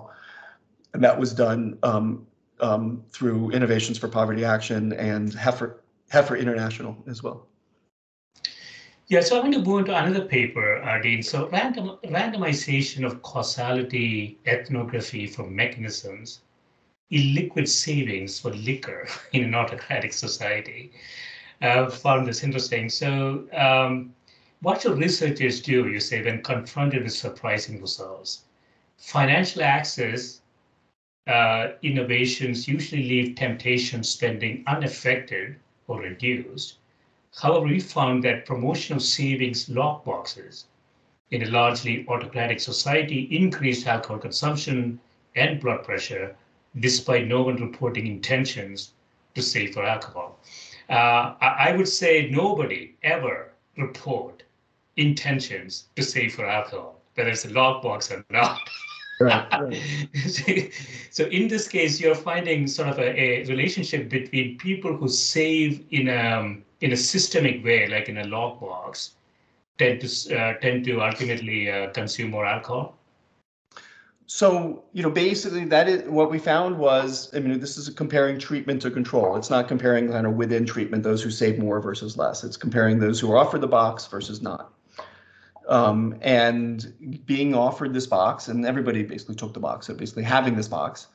And that was done um, um, through Innovations for Poverty Action and Heifer, Heifer International as well. Yeah, so I'm going to move into another paper, uh, Dean. So random, randomization of causality ethnography for mechanisms, illiquid savings for liquor in an autocratic society. I uh, found this interesting. So um, what should researchers do, you say, when confronted with surprising results? Financial access uh, innovations usually leave temptation spending unaffected or reduced. However, we found that promotion of savings lockboxes in a largely autocratic society increased alcohol consumption and blood pressure, despite no one reporting intentions to save for alcohol. Uh, I would say nobody ever report intentions to save for alcohol, whether it's a lockbox or not. Right, right. So in this case, you're finding sort of a, a relationship between people who save in a, in a systemic way, like in a lockbox, tend to uh, tend to ultimately uh, consume more alcohol. So, you know, basically that is what we found was, I mean, this is comparing treatment to control. It's not comparing kind of within treatment, those who save more versus less. It's comparing those who are offered the box versus not. Um, and being offered this box, and everybody basically took the box. So basically having this box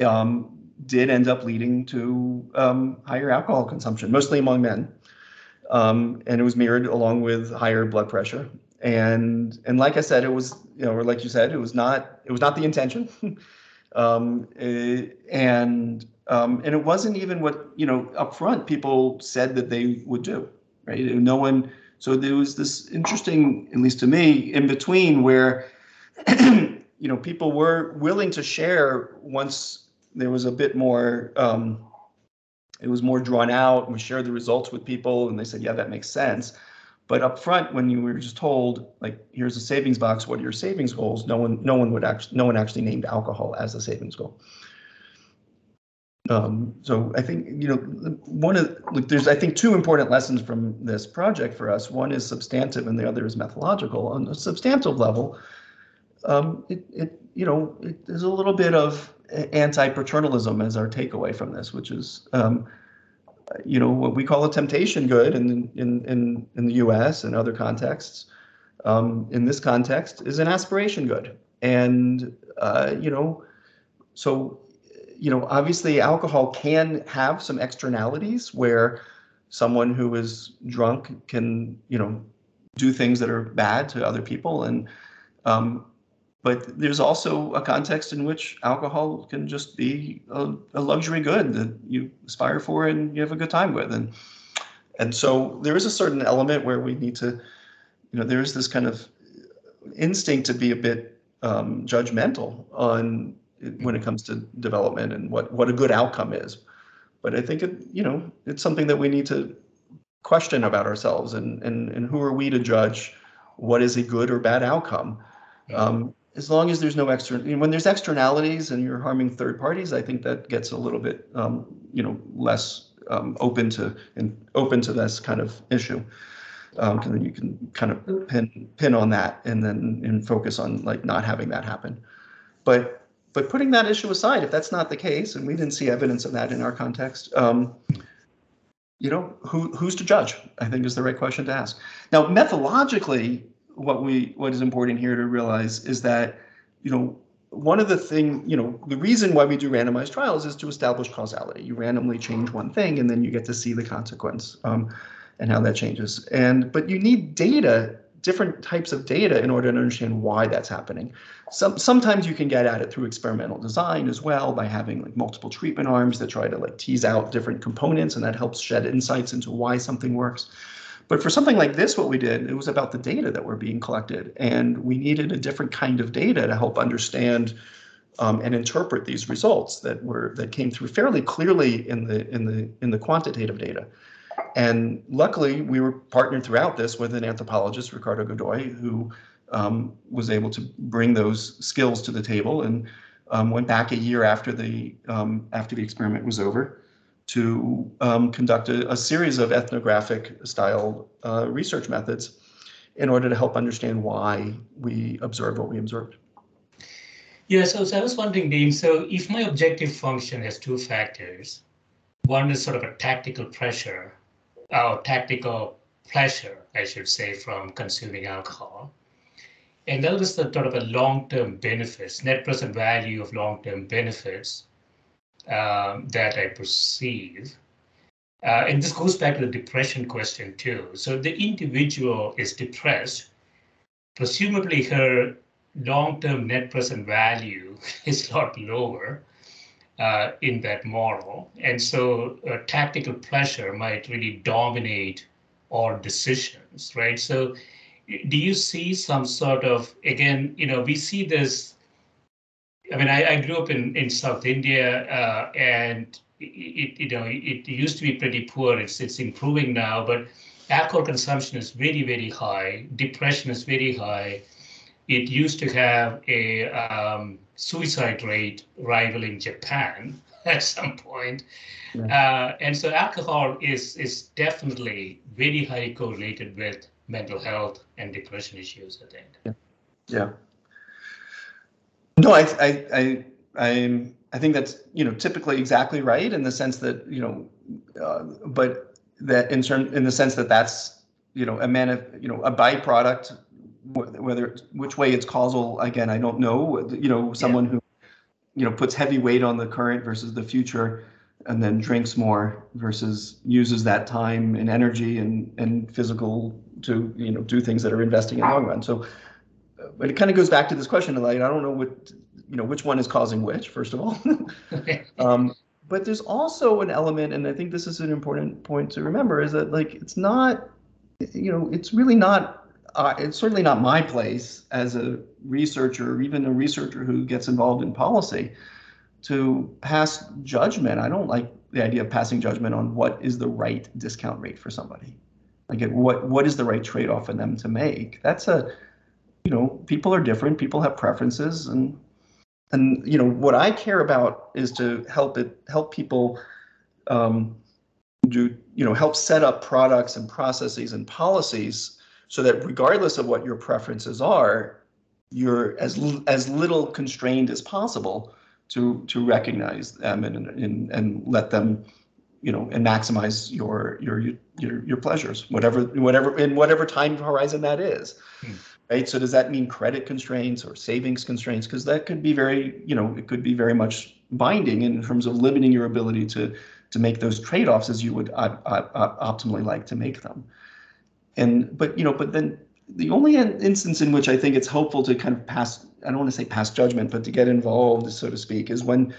um, did end up leading to um, higher alcohol consumption, mostly among men. Um, and it was mirrored along with higher blood pressure. And and like I said, it was, you know, or like you said, it was not it was not the intention. um, it, and um, and it wasn't even what, you know, up front people said that they would do, right? No one. So there was this interesting, at least to me, in between where, you know, people were willing to share once there was a bit more. Um, it was more drawn out, and we shared the results with people, and they said, yeah, that makes sense. But up front, when you were just told, like, here's a savings box, what are your savings goals? No one, no one would actually, no one actually named alcohol as a savings goal. Um, so I think, you know, one of, like, there's, I think, two important lessons from this project for us. One is substantive, and the other is methodological. On a substantive level, um, it, it, you know, it, there's a little bit of anti-paternalism as our takeaway from this, which is, um, you know, what we call a temptation good in in in, in the U S and other contexts. Um, in this context, is an aspiration good, and uh, you know, so you know, obviously, alcohol can have some externalities where someone who is drunk can, you know, do things that are bad to other people, and um, but there's also a context in which alcohol can just be a, a luxury good that you aspire for and you have a good time with. And and so there is a certain element where we need to, you know, there is this kind of instinct to be a bit um, judgmental on when it comes to development and what, what a good outcome is. But I think, it, you know, it's something that we need to question about ourselves and, and, and who are we to judge what is a good or bad outcome? Um, As long as there's no external, you know, when there's externalities and you're harming third parties, I think that gets a little bit, um, you know, less um, open to and open to this kind of issue. Um, and then you can kind of pin pin on that, and then and focus on like not having that happen. But but putting that issue aside, if that's not the case, and we didn't see evidence of that in our context, um, you know, who who's to judge? I think is the right question to ask. Now, methodologically, what we what is important here to realize is that, you know, one of the thing, you know, the reason why we do randomized trials is to establish causality. You randomly change one thing and then you get to see the consequence um, and how that changes. And but you need data, different types of data in order to understand why that's happening. Some, sometimes you can get at it through experimental design as well by having like multiple treatment arms that try to like tease out different components, and that helps shed insights into why something works. But for something like this, what we did, it was about the data that were being collected, and we needed a different kind of data to help understand um, and interpret these results that were that came through fairly clearly in the in the in the quantitative data. And luckily, we were partnered throughout this with an anthropologist, Ricardo Godoy, who um, was able to bring those skills to the table, and um, went back a year after the um, after the experiment was over to um, conduct a, a series of ethnographic style uh, research methods in order to help understand why we observed what we observed. Yeah, so, so I was wondering, Dean, so if my objective function has two factors, one is sort of a tactical pressure, or tactical pleasure, I should say, from consuming alcohol, and the other is the sort of a long-term benefits, net present value of long-term benefits, Um, that I perceive. Uh, and this goes back to the depression question too. So the individual is depressed. Presumably her long-term net present value is a lot lower uh, in that model. And so uh, tactical pleasure might really dominate or decisions, right? So do you see some sort of, again, you know, we see this, I mean, I, I grew up in, in South India, uh, and it, you know, it used to be pretty poor. It's, it's improving now, but alcohol consumption is very, very high. Depression is very high. It used to have a um, suicide rate rivaling Japan at some point. Yeah. Uh, and so alcohol is, is definitely very highly correlated with mental health and depression issues at the end. Yeah. Yeah. No, I, I, I, I, I think that's, you know, typically exactly right in the sense that, you know, uh, but that in term, in the sense that that's, you know, a man of, you know, a byproduct, whether which way it's causal, again, I don't know, you know, someone yeah. who, you know, puts heavy weight on the current versus the future and then drinks more versus uses that time and energy and, and physical to, you know, do things that are investing in the long run. So, but it kind of goes back to this question, like, I don't know what, you know, which one is causing which, first of all. um, but there's also an element, and I think this is an important point to remember, is that, like, it's not, you know, it's really not, uh, it's certainly not my place as a researcher, or even a researcher who gets involved in policy, to pass judgment. I don't like the idea of passing judgment on what is the right discount rate for somebody. Like, what what is the right trade-off for them to make? That's a, you know, people are different. People have preferences, and and you know what I care about is to help it help people um, do you know help set up products and processes and policies so that regardless of what your preferences are, you're as as little constrained as possible to to recognize them and and and let them. You know, and maximize your your your your pleasures, whatever whatever in whatever time horizon that is, hmm. right? So does that mean credit constraints or savings constraints? Because that could be very, you know, it could be very much binding in terms of limiting your ability to to make those trade-offs as you would op op op optimally like to make them. And but you know, but then the only instance in which I think it's helpful to kind of pass, I don't want to say pass judgment, but to get involved, so to speak, is when.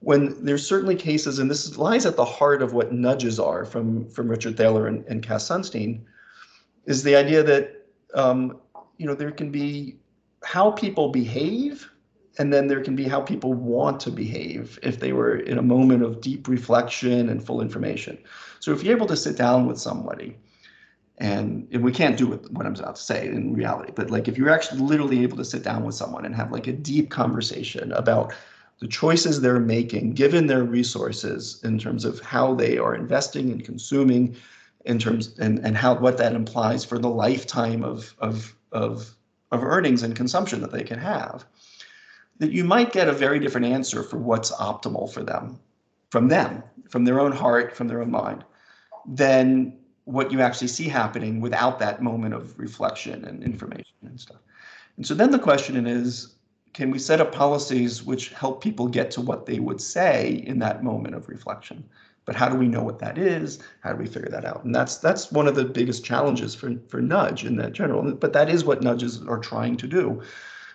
When there's certainly cases, and this lies at the heart of what nudges are from, from Richard Thaler and, and Cass Sunstein, is the idea that, um, you know, there can be how people behave, and then there can be how people want to behave if they were in a moment of deep reflection and full information. So if you're able to sit down with somebody, and, and we can't do what I'm about to say in reality, but like if you're actually literally able to sit down with someone and have like a deep conversation about the choices they're making, given their resources in terms of how they are investing and consuming, in terms and, and how what that implies for the lifetime of, of, of, of earnings and consumption that they can have, that you might get a very different answer for what's optimal for them, from them, from their own heart, from their own mind, than what you actually see happening without that moment of reflection and information and stuff. And so then the question is, can we set up policies which help people get to what they would say in that moment of reflection? But how do we know what that is? How do we figure that out? And that's that's one of the biggest challenges for, for nudge in that general. But that is what nudges are trying to do,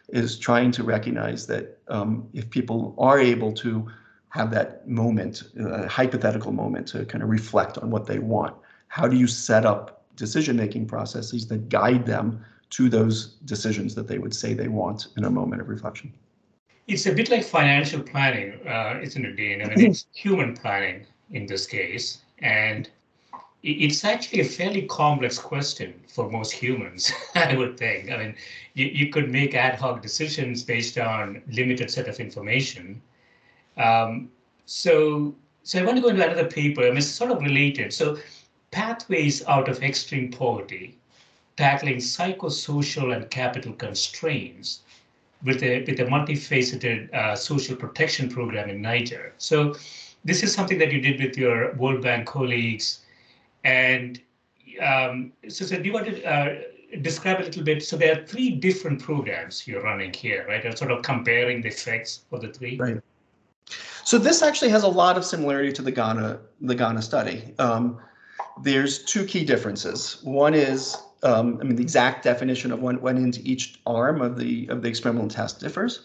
is trying to recognize that um, if people are able to have that moment, a hypothetical moment to kind of reflect on what they want, how do you set up decision-making processes that guide them to those decisions that they would say they want in a moment of reflection? It's a bit like financial planning, uh, isn't it, Dean? I mean, it's human planning in this case, and it's actually a fairly complex question for most humans, I would think. I mean, you, you could make ad hoc decisions based on limited set of information. Um, so, so I want to go into another paper. I mean, it's sort of related. So, Pathways Out of Extreme Poverty, Tackling Psychosocial and Capital Constraints with a, with a multifaceted uh, social protection program in Niger. So this is something that you did with your World Bank colleagues. And um, so, so do you want to uh, describe a little bit? So there are three different programs you're running here, right? I'm sort of comparing the effects of the three. Right. So this actually has a lot of similarity to the Ghana, the Ghana study. Um, there's two key differences. One is Um, I mean, the exact definition of what went into each arm of the of the experimental test differs,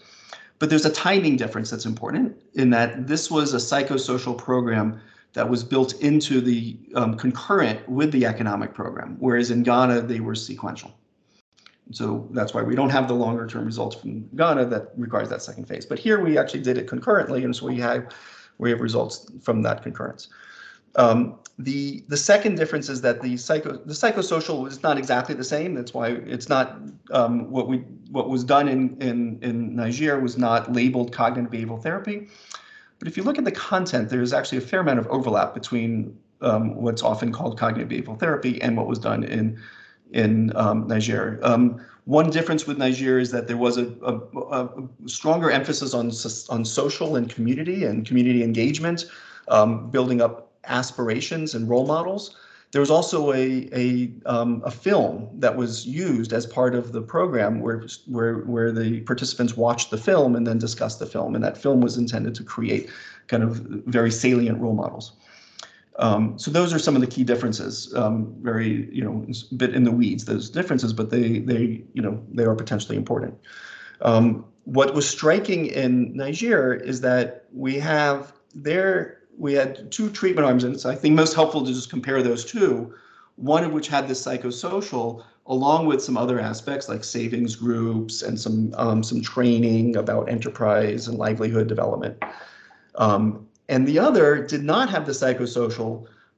but there's a timing difference that's important in that this was a psychosocial program that was built into the um, concurrent with the economic program, whereas in Ghana, they were sequential. So that's why we don't have the longer term results from Ghana that requires that second phase. But here we actually did it concurrently, and so we have, we have results from that concurrence. Um, the the second difference is that the psycho the psychosocial is not exactly the same. That's why it's not um, what we what was done in in in Niger was not labeled cognitive behavioral therapy. But if you look at the content, there's actually a fair amount of overlap between um, what's often called cognitive behavioral therapy and what was done in in um, Niger. Um, one difference with Niger is that there was a, a, a stronger emphasis on on social and community and community engagement, um, building up aspirations and role models. There was also a a, um, a film that was used as part of the program where, where, where the participants watched the film and then discussed the film, and that film was intended to create kind of very salient role models. Um, so those are some of the key differences. Um, very, you know, a bit in the weeds, those differences, but they, they you know, they are potentially important. Um, what was striking in Niger is that we have their We had two treatment arms, and it's, I think, most helpful to just compare those two, one of which had this psychosocial along with some other aspects like savings groups and some um, some training about enterprise and livelihood development. Um, and the other did not have the psychosocial,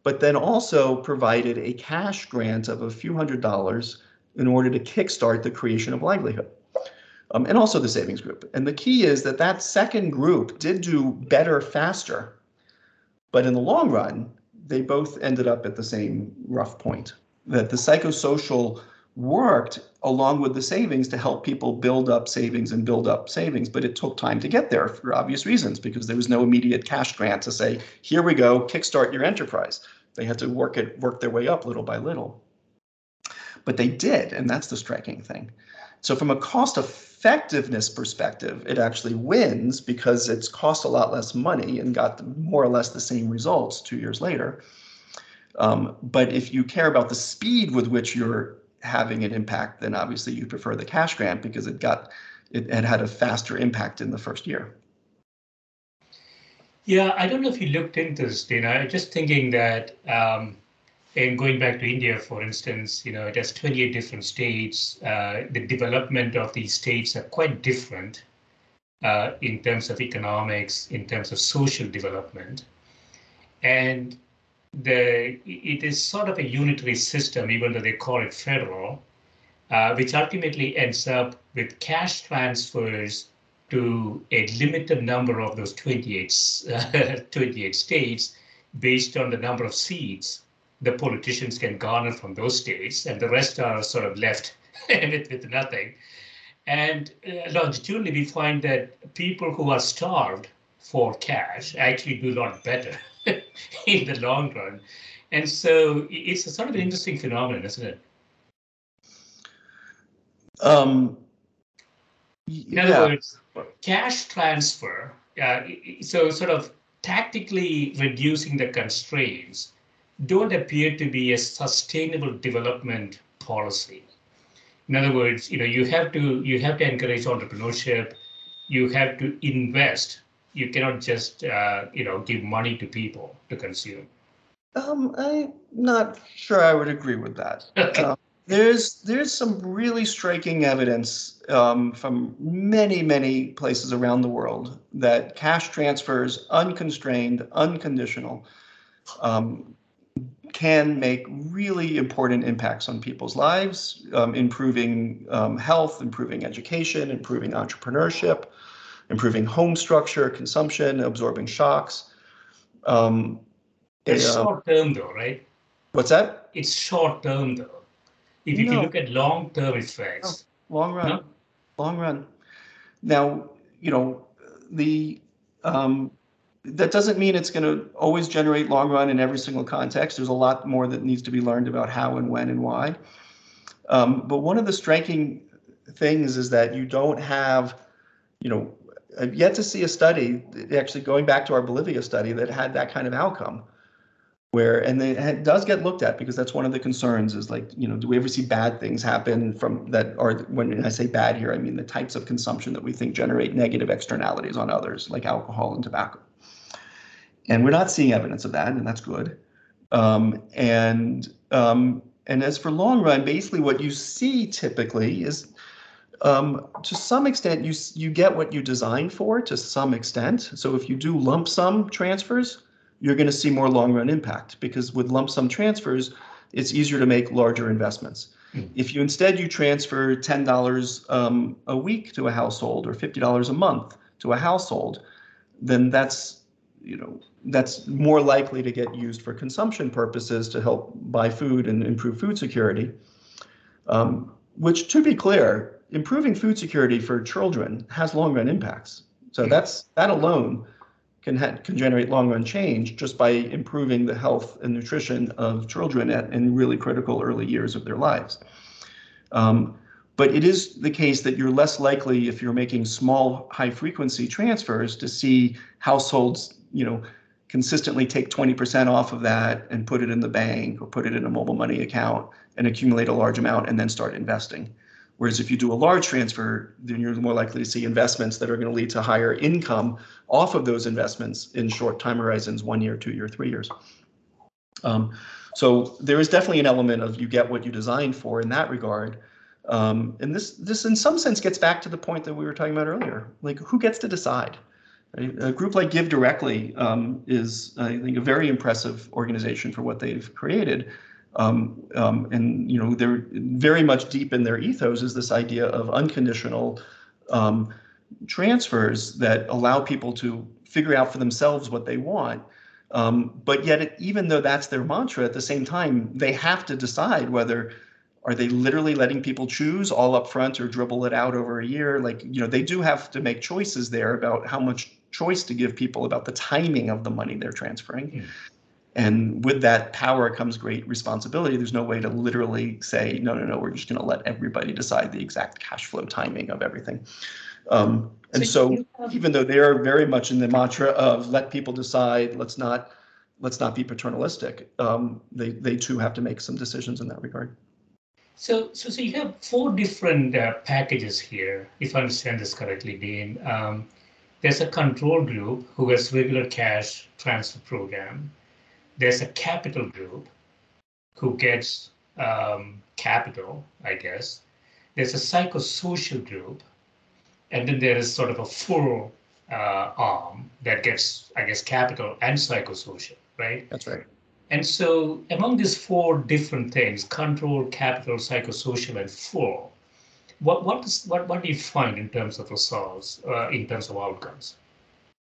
but then also provided a cash grant of a few hundred dollars in order to kickstart the creation of livelihood. Um, and also the savings group. And the key is that that second group did do better faster. But in the long run, they both ended up at the same rough point, that the psychosocial worked along with the savings to help people build up savings and build up savings. But it took time to get there for obvious reasons, because there was no immediate cash grant to say, here we go, kickstart your enterprise. They had to work it, work their way up little by little. But they did, and that's the striking thing. So from a cost effectiveness perspective, it actually wins because it's cost a lot less money and got more or less the same results two years later. Um, but if you care about the speed with which you're having an impact, then obviously you prefer the cash grant because it got it had, had a faster impact in the first year. Yeah, I don't know if you looked into this, Dana. I'm just thinking that um, and going back to India, for instance, you know, it has twenty-eight different states. Uh, the development of these states are quite different uh, in terms of economics, in terms of social development. And the it is sort of a unitary system, even though they call it federal, uh, which ultimately ends up with cash transfers to a limited number of those twenty-eight, uh, twenty-eight states based on the number of seats the politicians can garner from those states, and the rest are sort of left with, with nothing. And uh, longitudinally, we find that people who are starved for cash actually do a lot better in the long run. And so it's a sort of an interesting phenomenon, isn't it? Um, yeah. In other words, cash transfer, uh, so sort of tactically reducing the constraints don't appear to be a sustainable development policy. In other words, you know, you have to you have to encourage entrepreneurship. You have to invest. You cannot just uh, you know give money to people to consume. Um, I'm not sure I would agree with that. Okay. Uh, there's there's some really striking evidence um, from many many places around the world that cash transfers, unconstrained, unconditional, Um, can make really important impacts on people's lives, um, improving um, health, improving education, improving entrepreneurship, improving home structure, consumption, absorbing shocks. Um, it's and, uh, short term though, right? What's that? It's short term though. If you no. can look at long term effects. No. Long run, no? long run. Now, you know, the, um, that doesn't mean it's going to always generate long run in every single context. There's a lot more that needs to be learned about how and when and why. Um, but one of the striking things is that you don't have, you know, I've yet to see a study, actually going back to our Bolivia study, that had that kind of outcome where, and it does get looked at because that's one of the concerns is like, you know, do we ever see bad things happen from that, or when I say bad here, I mean the types of consumption that we think generate negative externalities on others, like alcohol and tobacco. And we're not seeing evidence of that, and that's good. Um, and um, and as for long run, basically what you see typically is, um, to some extent, you you get what you design for to some extent. So if you do lump sum transfers, you're going to see more long run impact, because with lump sum transfers, it's easier to make larger investments. Mm. If you instead you transfer ten dollars um, a week to a household or fifty dollars a month to a household, then that's, you know, that's more likely to get used for consumption purposes to help buy food and improve food security. Um, which, to be clear, improving food security for children has long-run impacts. So mm. that's that alone can ha can generate long-run change just by improving the health and nutrition of children at, in really critical early years of their lives. Um, but it is the case that you're less likely, if you're making small, high-frequency transfers, to see households, you know, consistently take twenty percent off of that and put it in the bank or put it in a mobile money account and accumulate a large amount and then start investing. Whereas if you do a large transfer, then you're more likely to see investments that are going to lead to higher income off of those investments in short time horizons, one year, two year, three years. Um, so there is definitely an element of you get what you designed for in that regard. Um, and this, this in some sense gets back to the point that we were talking about earlier, like who gets to decide? A group like GiveDirectly um, is, I think, a very impressive organization for what they've created. Um, um, and, you know, they're very much deep in their ethos is this idea of unconditional um, transfers that allow people to figure out for themselves what they want. Um, but yet, it, even though that's their mantra, at the same time, they have to decide whether are they literally letting people choose all up front or dribble it out over a year. Like, you know, they do have to make choices there about how much choice to give people about the timing of the money they're transferring. Yeah. And with that power comes great responsibility. There's no way to literally say, no, no, no, we're just going to let everybody decide the exact cash flow timing of everything. Um, and so, so have, even though they are very much in the mantra of let people decide, let's not, let's not be paternalistic, um, they, they too have to make some decisions in that regard. So, so, so you have four different uh, packages here, if I understand this correctly, Dean. Um, there's a control group who has regular cash transfer program. There's a capital group who gets um, capital, I guess. There's a psychosocial group. And then there is sort of a full uh, arm that gets, I guess, capital and psychosocial, right? That's right. And so among these four different things, control, capital, psychosocial, and full, what, what, is, what, what do you find in terms of results, uh, in terms of outcomes?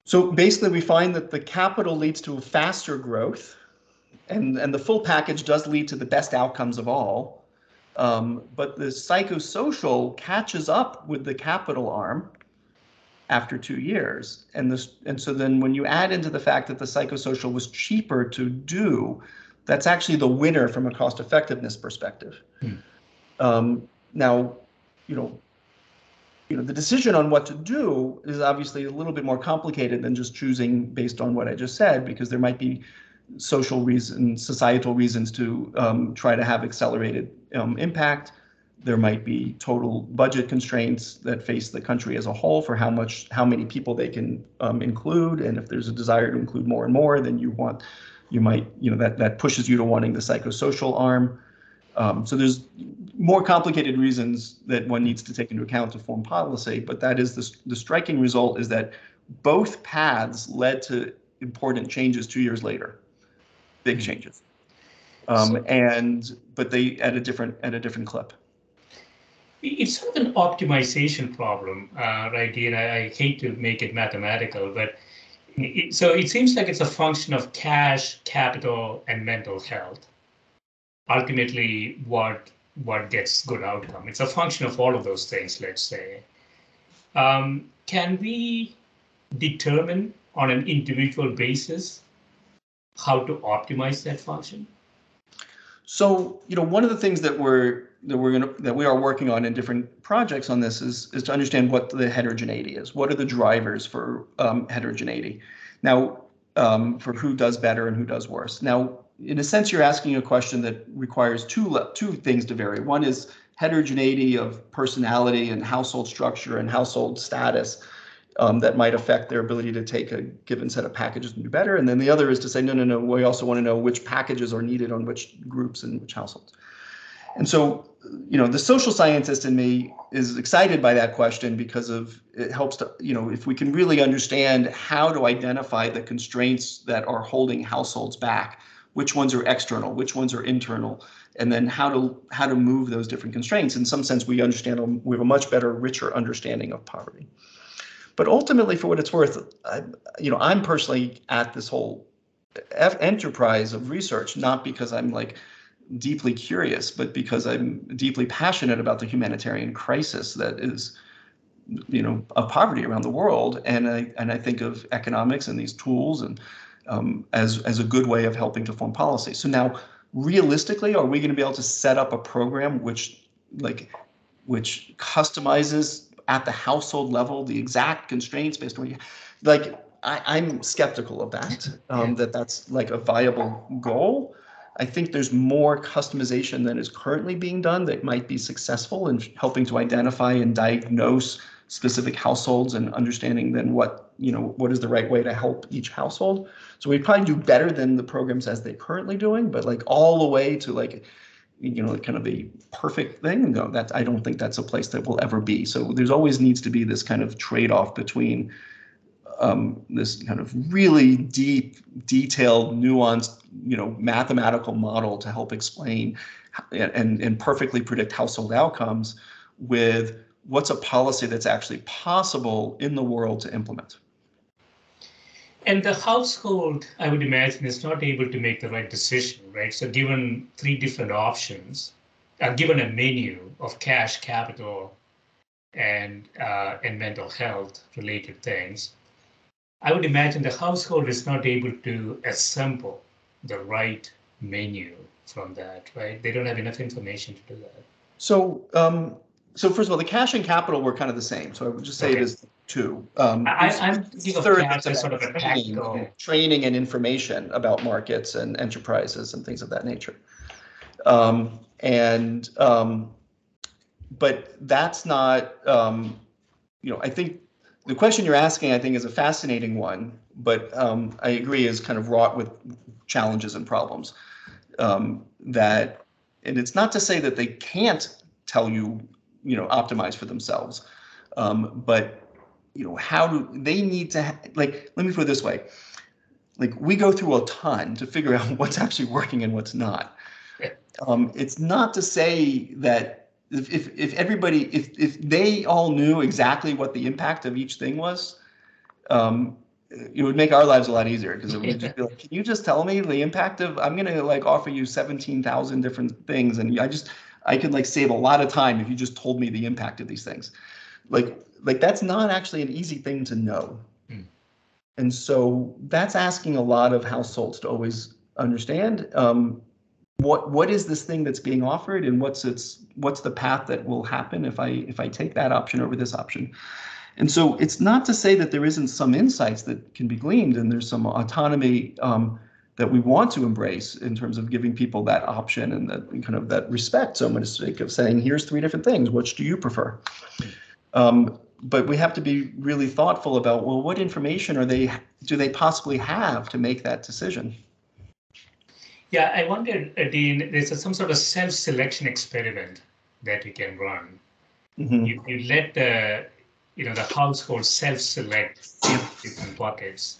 So basically, we find that the capital leads to faster growth, and, and the full package does lead to the best outcomes of all. Um, but the psychosocial catches up with the capital arm after two years. And, this, and so then when you add into the fact that the psychosocial was cheaper to do, that's actually the winner from a cost effectiveness perspective. Hmm. Um, now, you know, You know, the decision on what to do is obviously a little bit more complicated than just choosing based on what I just said, because there might be social reasons, societal reasons to um, try to have accelerated um, impact. There might be total budget constraints that face the country as a whole for how much, how many people they can um, include. And if there's a desire to include more and more, then you want, you might, you know, that, that pushes you to wanting the psychosocial arm. Um, so there's more complicated reasons that one needs to take into account to form policy, but that is the, the striking result is that both paths led to important changes two years later, big changes, um, so, and but they at a different at a different clip. It's sort of an optimization problem, uh, right, Dean? I, I hate to make it mathematical, but it, so it seems like it's a function of cash, capital, and mental health. Ultimately, what what gets good outcome? It's a function of all of those things. Let's say, um, can we determine on an individual basis how to optimize that function? So, you know, one of the things that we're that we're gonna that we are working on in different projects on this is is to understand what the heterogeneity is. What are the drivers for um, heterogeneity? Now, um, for who does better and who does worse? Now, in a sense, you're asking a question that requires two two things to vary. One is heterogeneity of personality and household structure and household status um, that might affect their ability to take a given set of packages and do better. And then the other is to say, no, no, no, we also want to know which packages are needed on which groups and which households. And so, you know, the social scientist in me is excited by that question because of it helps to, you know, if we can really understand how to identify the constraints that are holding households back, which ones are external, which ones are internal, and then how to how to move those different constraints. In some sense, we understand, we have a much better, richer understanding of poverty. But ultimately, for what it's worth, I, you know, I'm personally at this whole enterprise of research, not because I'm like deeply curious, but because I'm deeply passionate about the humanitarian crisis that is, you know, of poverty around the world. And I, and I think of economics and these tools and um, as, as a good way of helping to form policy. So now, realistically, are we going to be able to set up a program which like, which customizes at the household level the exact constraints based on, like, I, I'm skeptical of that, um, that that's like a viable goal. I think there's more customization than is currently being done that might be successful in helping to identify and diagnose specific households and understanding then what, you know, what is the right way to help each household. So we probably do better than the programs as they're currently doing, but like all the way to like, you know, kind of a perfect thing, no, that I don't think that's a place that will ever be. So there's always needs to be this kind of trade-off between Um, this kind of really deep, detailed, nuanced, you know, mathematical model to help explain and, and perfectly predict household outcomes with what's a policy that's actually possible in the world to implement. And the household, I would imagine, is not able to make the right decision, right? So given three different options, uh, given a menu of cash, capital, and, uh, and mental health related things, I would imagine the household is not able to assemble the right menu from that, right? They don't have enough information to do that. So, um, so first of all, the cash and capital were kind of the same. So I would just say okay. It is two. Um, I, I'm third cash as sort of a tactical training and information about markets and enterprises and things of that nature. Um, and um, but that's not, um, you know, I think. The question you're asking, I think, is a fascinating one, but um, I agree is kind of wrought with challenges and problems. Um, that, and it's not to say that they can't tell you, you know, optimize for themselves, um, but you know, how do they need to ha like? Let me put it this way: like we go through a ton to figure out what's actually working and what's not. Um, it's not to say that. If, if if everybody if if they all knew exactly what the impact of each thing was, um, it would make our lives a lot easier because it would just be like, can you just tell me the impact of I'm gonna like offer you seventeen thousand different things and I just I could like save a lot of time if you just told me the impact of these things, like like that's not actually an easy thing to know, mm. and so that's asking a lot of households to always understand. Um, What what is this thing that's being offered, and what's its what's the path that will happen if I if I take that option over this option? And so it's not to say that there isn't some insights that can be gleaned, and there's some autonomy um, that we want to embrace in terms of giving people that option and that and kind of that respect. So I'm going to speak of saying, here's three different things. Which do you prefer? Um, but we have to be really thoughtful about well, what information are they do they possibly have to make that decision? Yeah, I wondered, Dean, there's some sort of self-selection experiment that you can run. Mm-hmm. you, you let the, you know, the household self-select different buckets,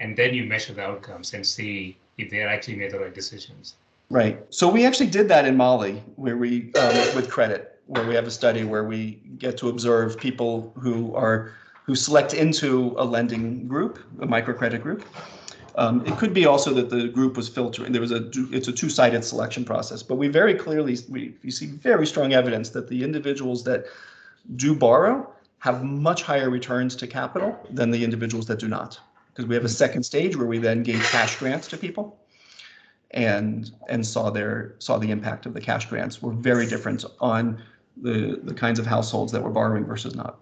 and then you measure the outcomes and see if they actually made the right decisions. Right. So we actually did that in Mali, where we, um, with credit, where we have a study where we get to observe people who are who select into a lending group, a microcredit group. Um, it could be also that the group was filtering. There was a it's a two-sided selection process, but we very clearly we, we see very strong evidence that the individuals that do borrow have much higher returns to capital than the individuals that do not, because we have a second stage where we then gave cash grants to people, and and saw their saw the impact of the cash grants were very different on the the kinds of households that were borrowing versus not.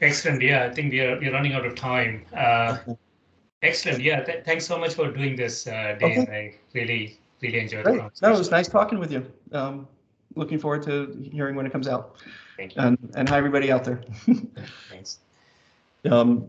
Excellent. Yeah, I think we are we're running out of time. Uh, Excellent. Yeah. Th thanks so much for doing this, uh, Dean. Okay. I really, really enjoyed Great. the conversation. No, it was nice talking with you. Um, looking forward to hearing when it comes out. Thank you. And, and hi, everybody out there. Thanks. um,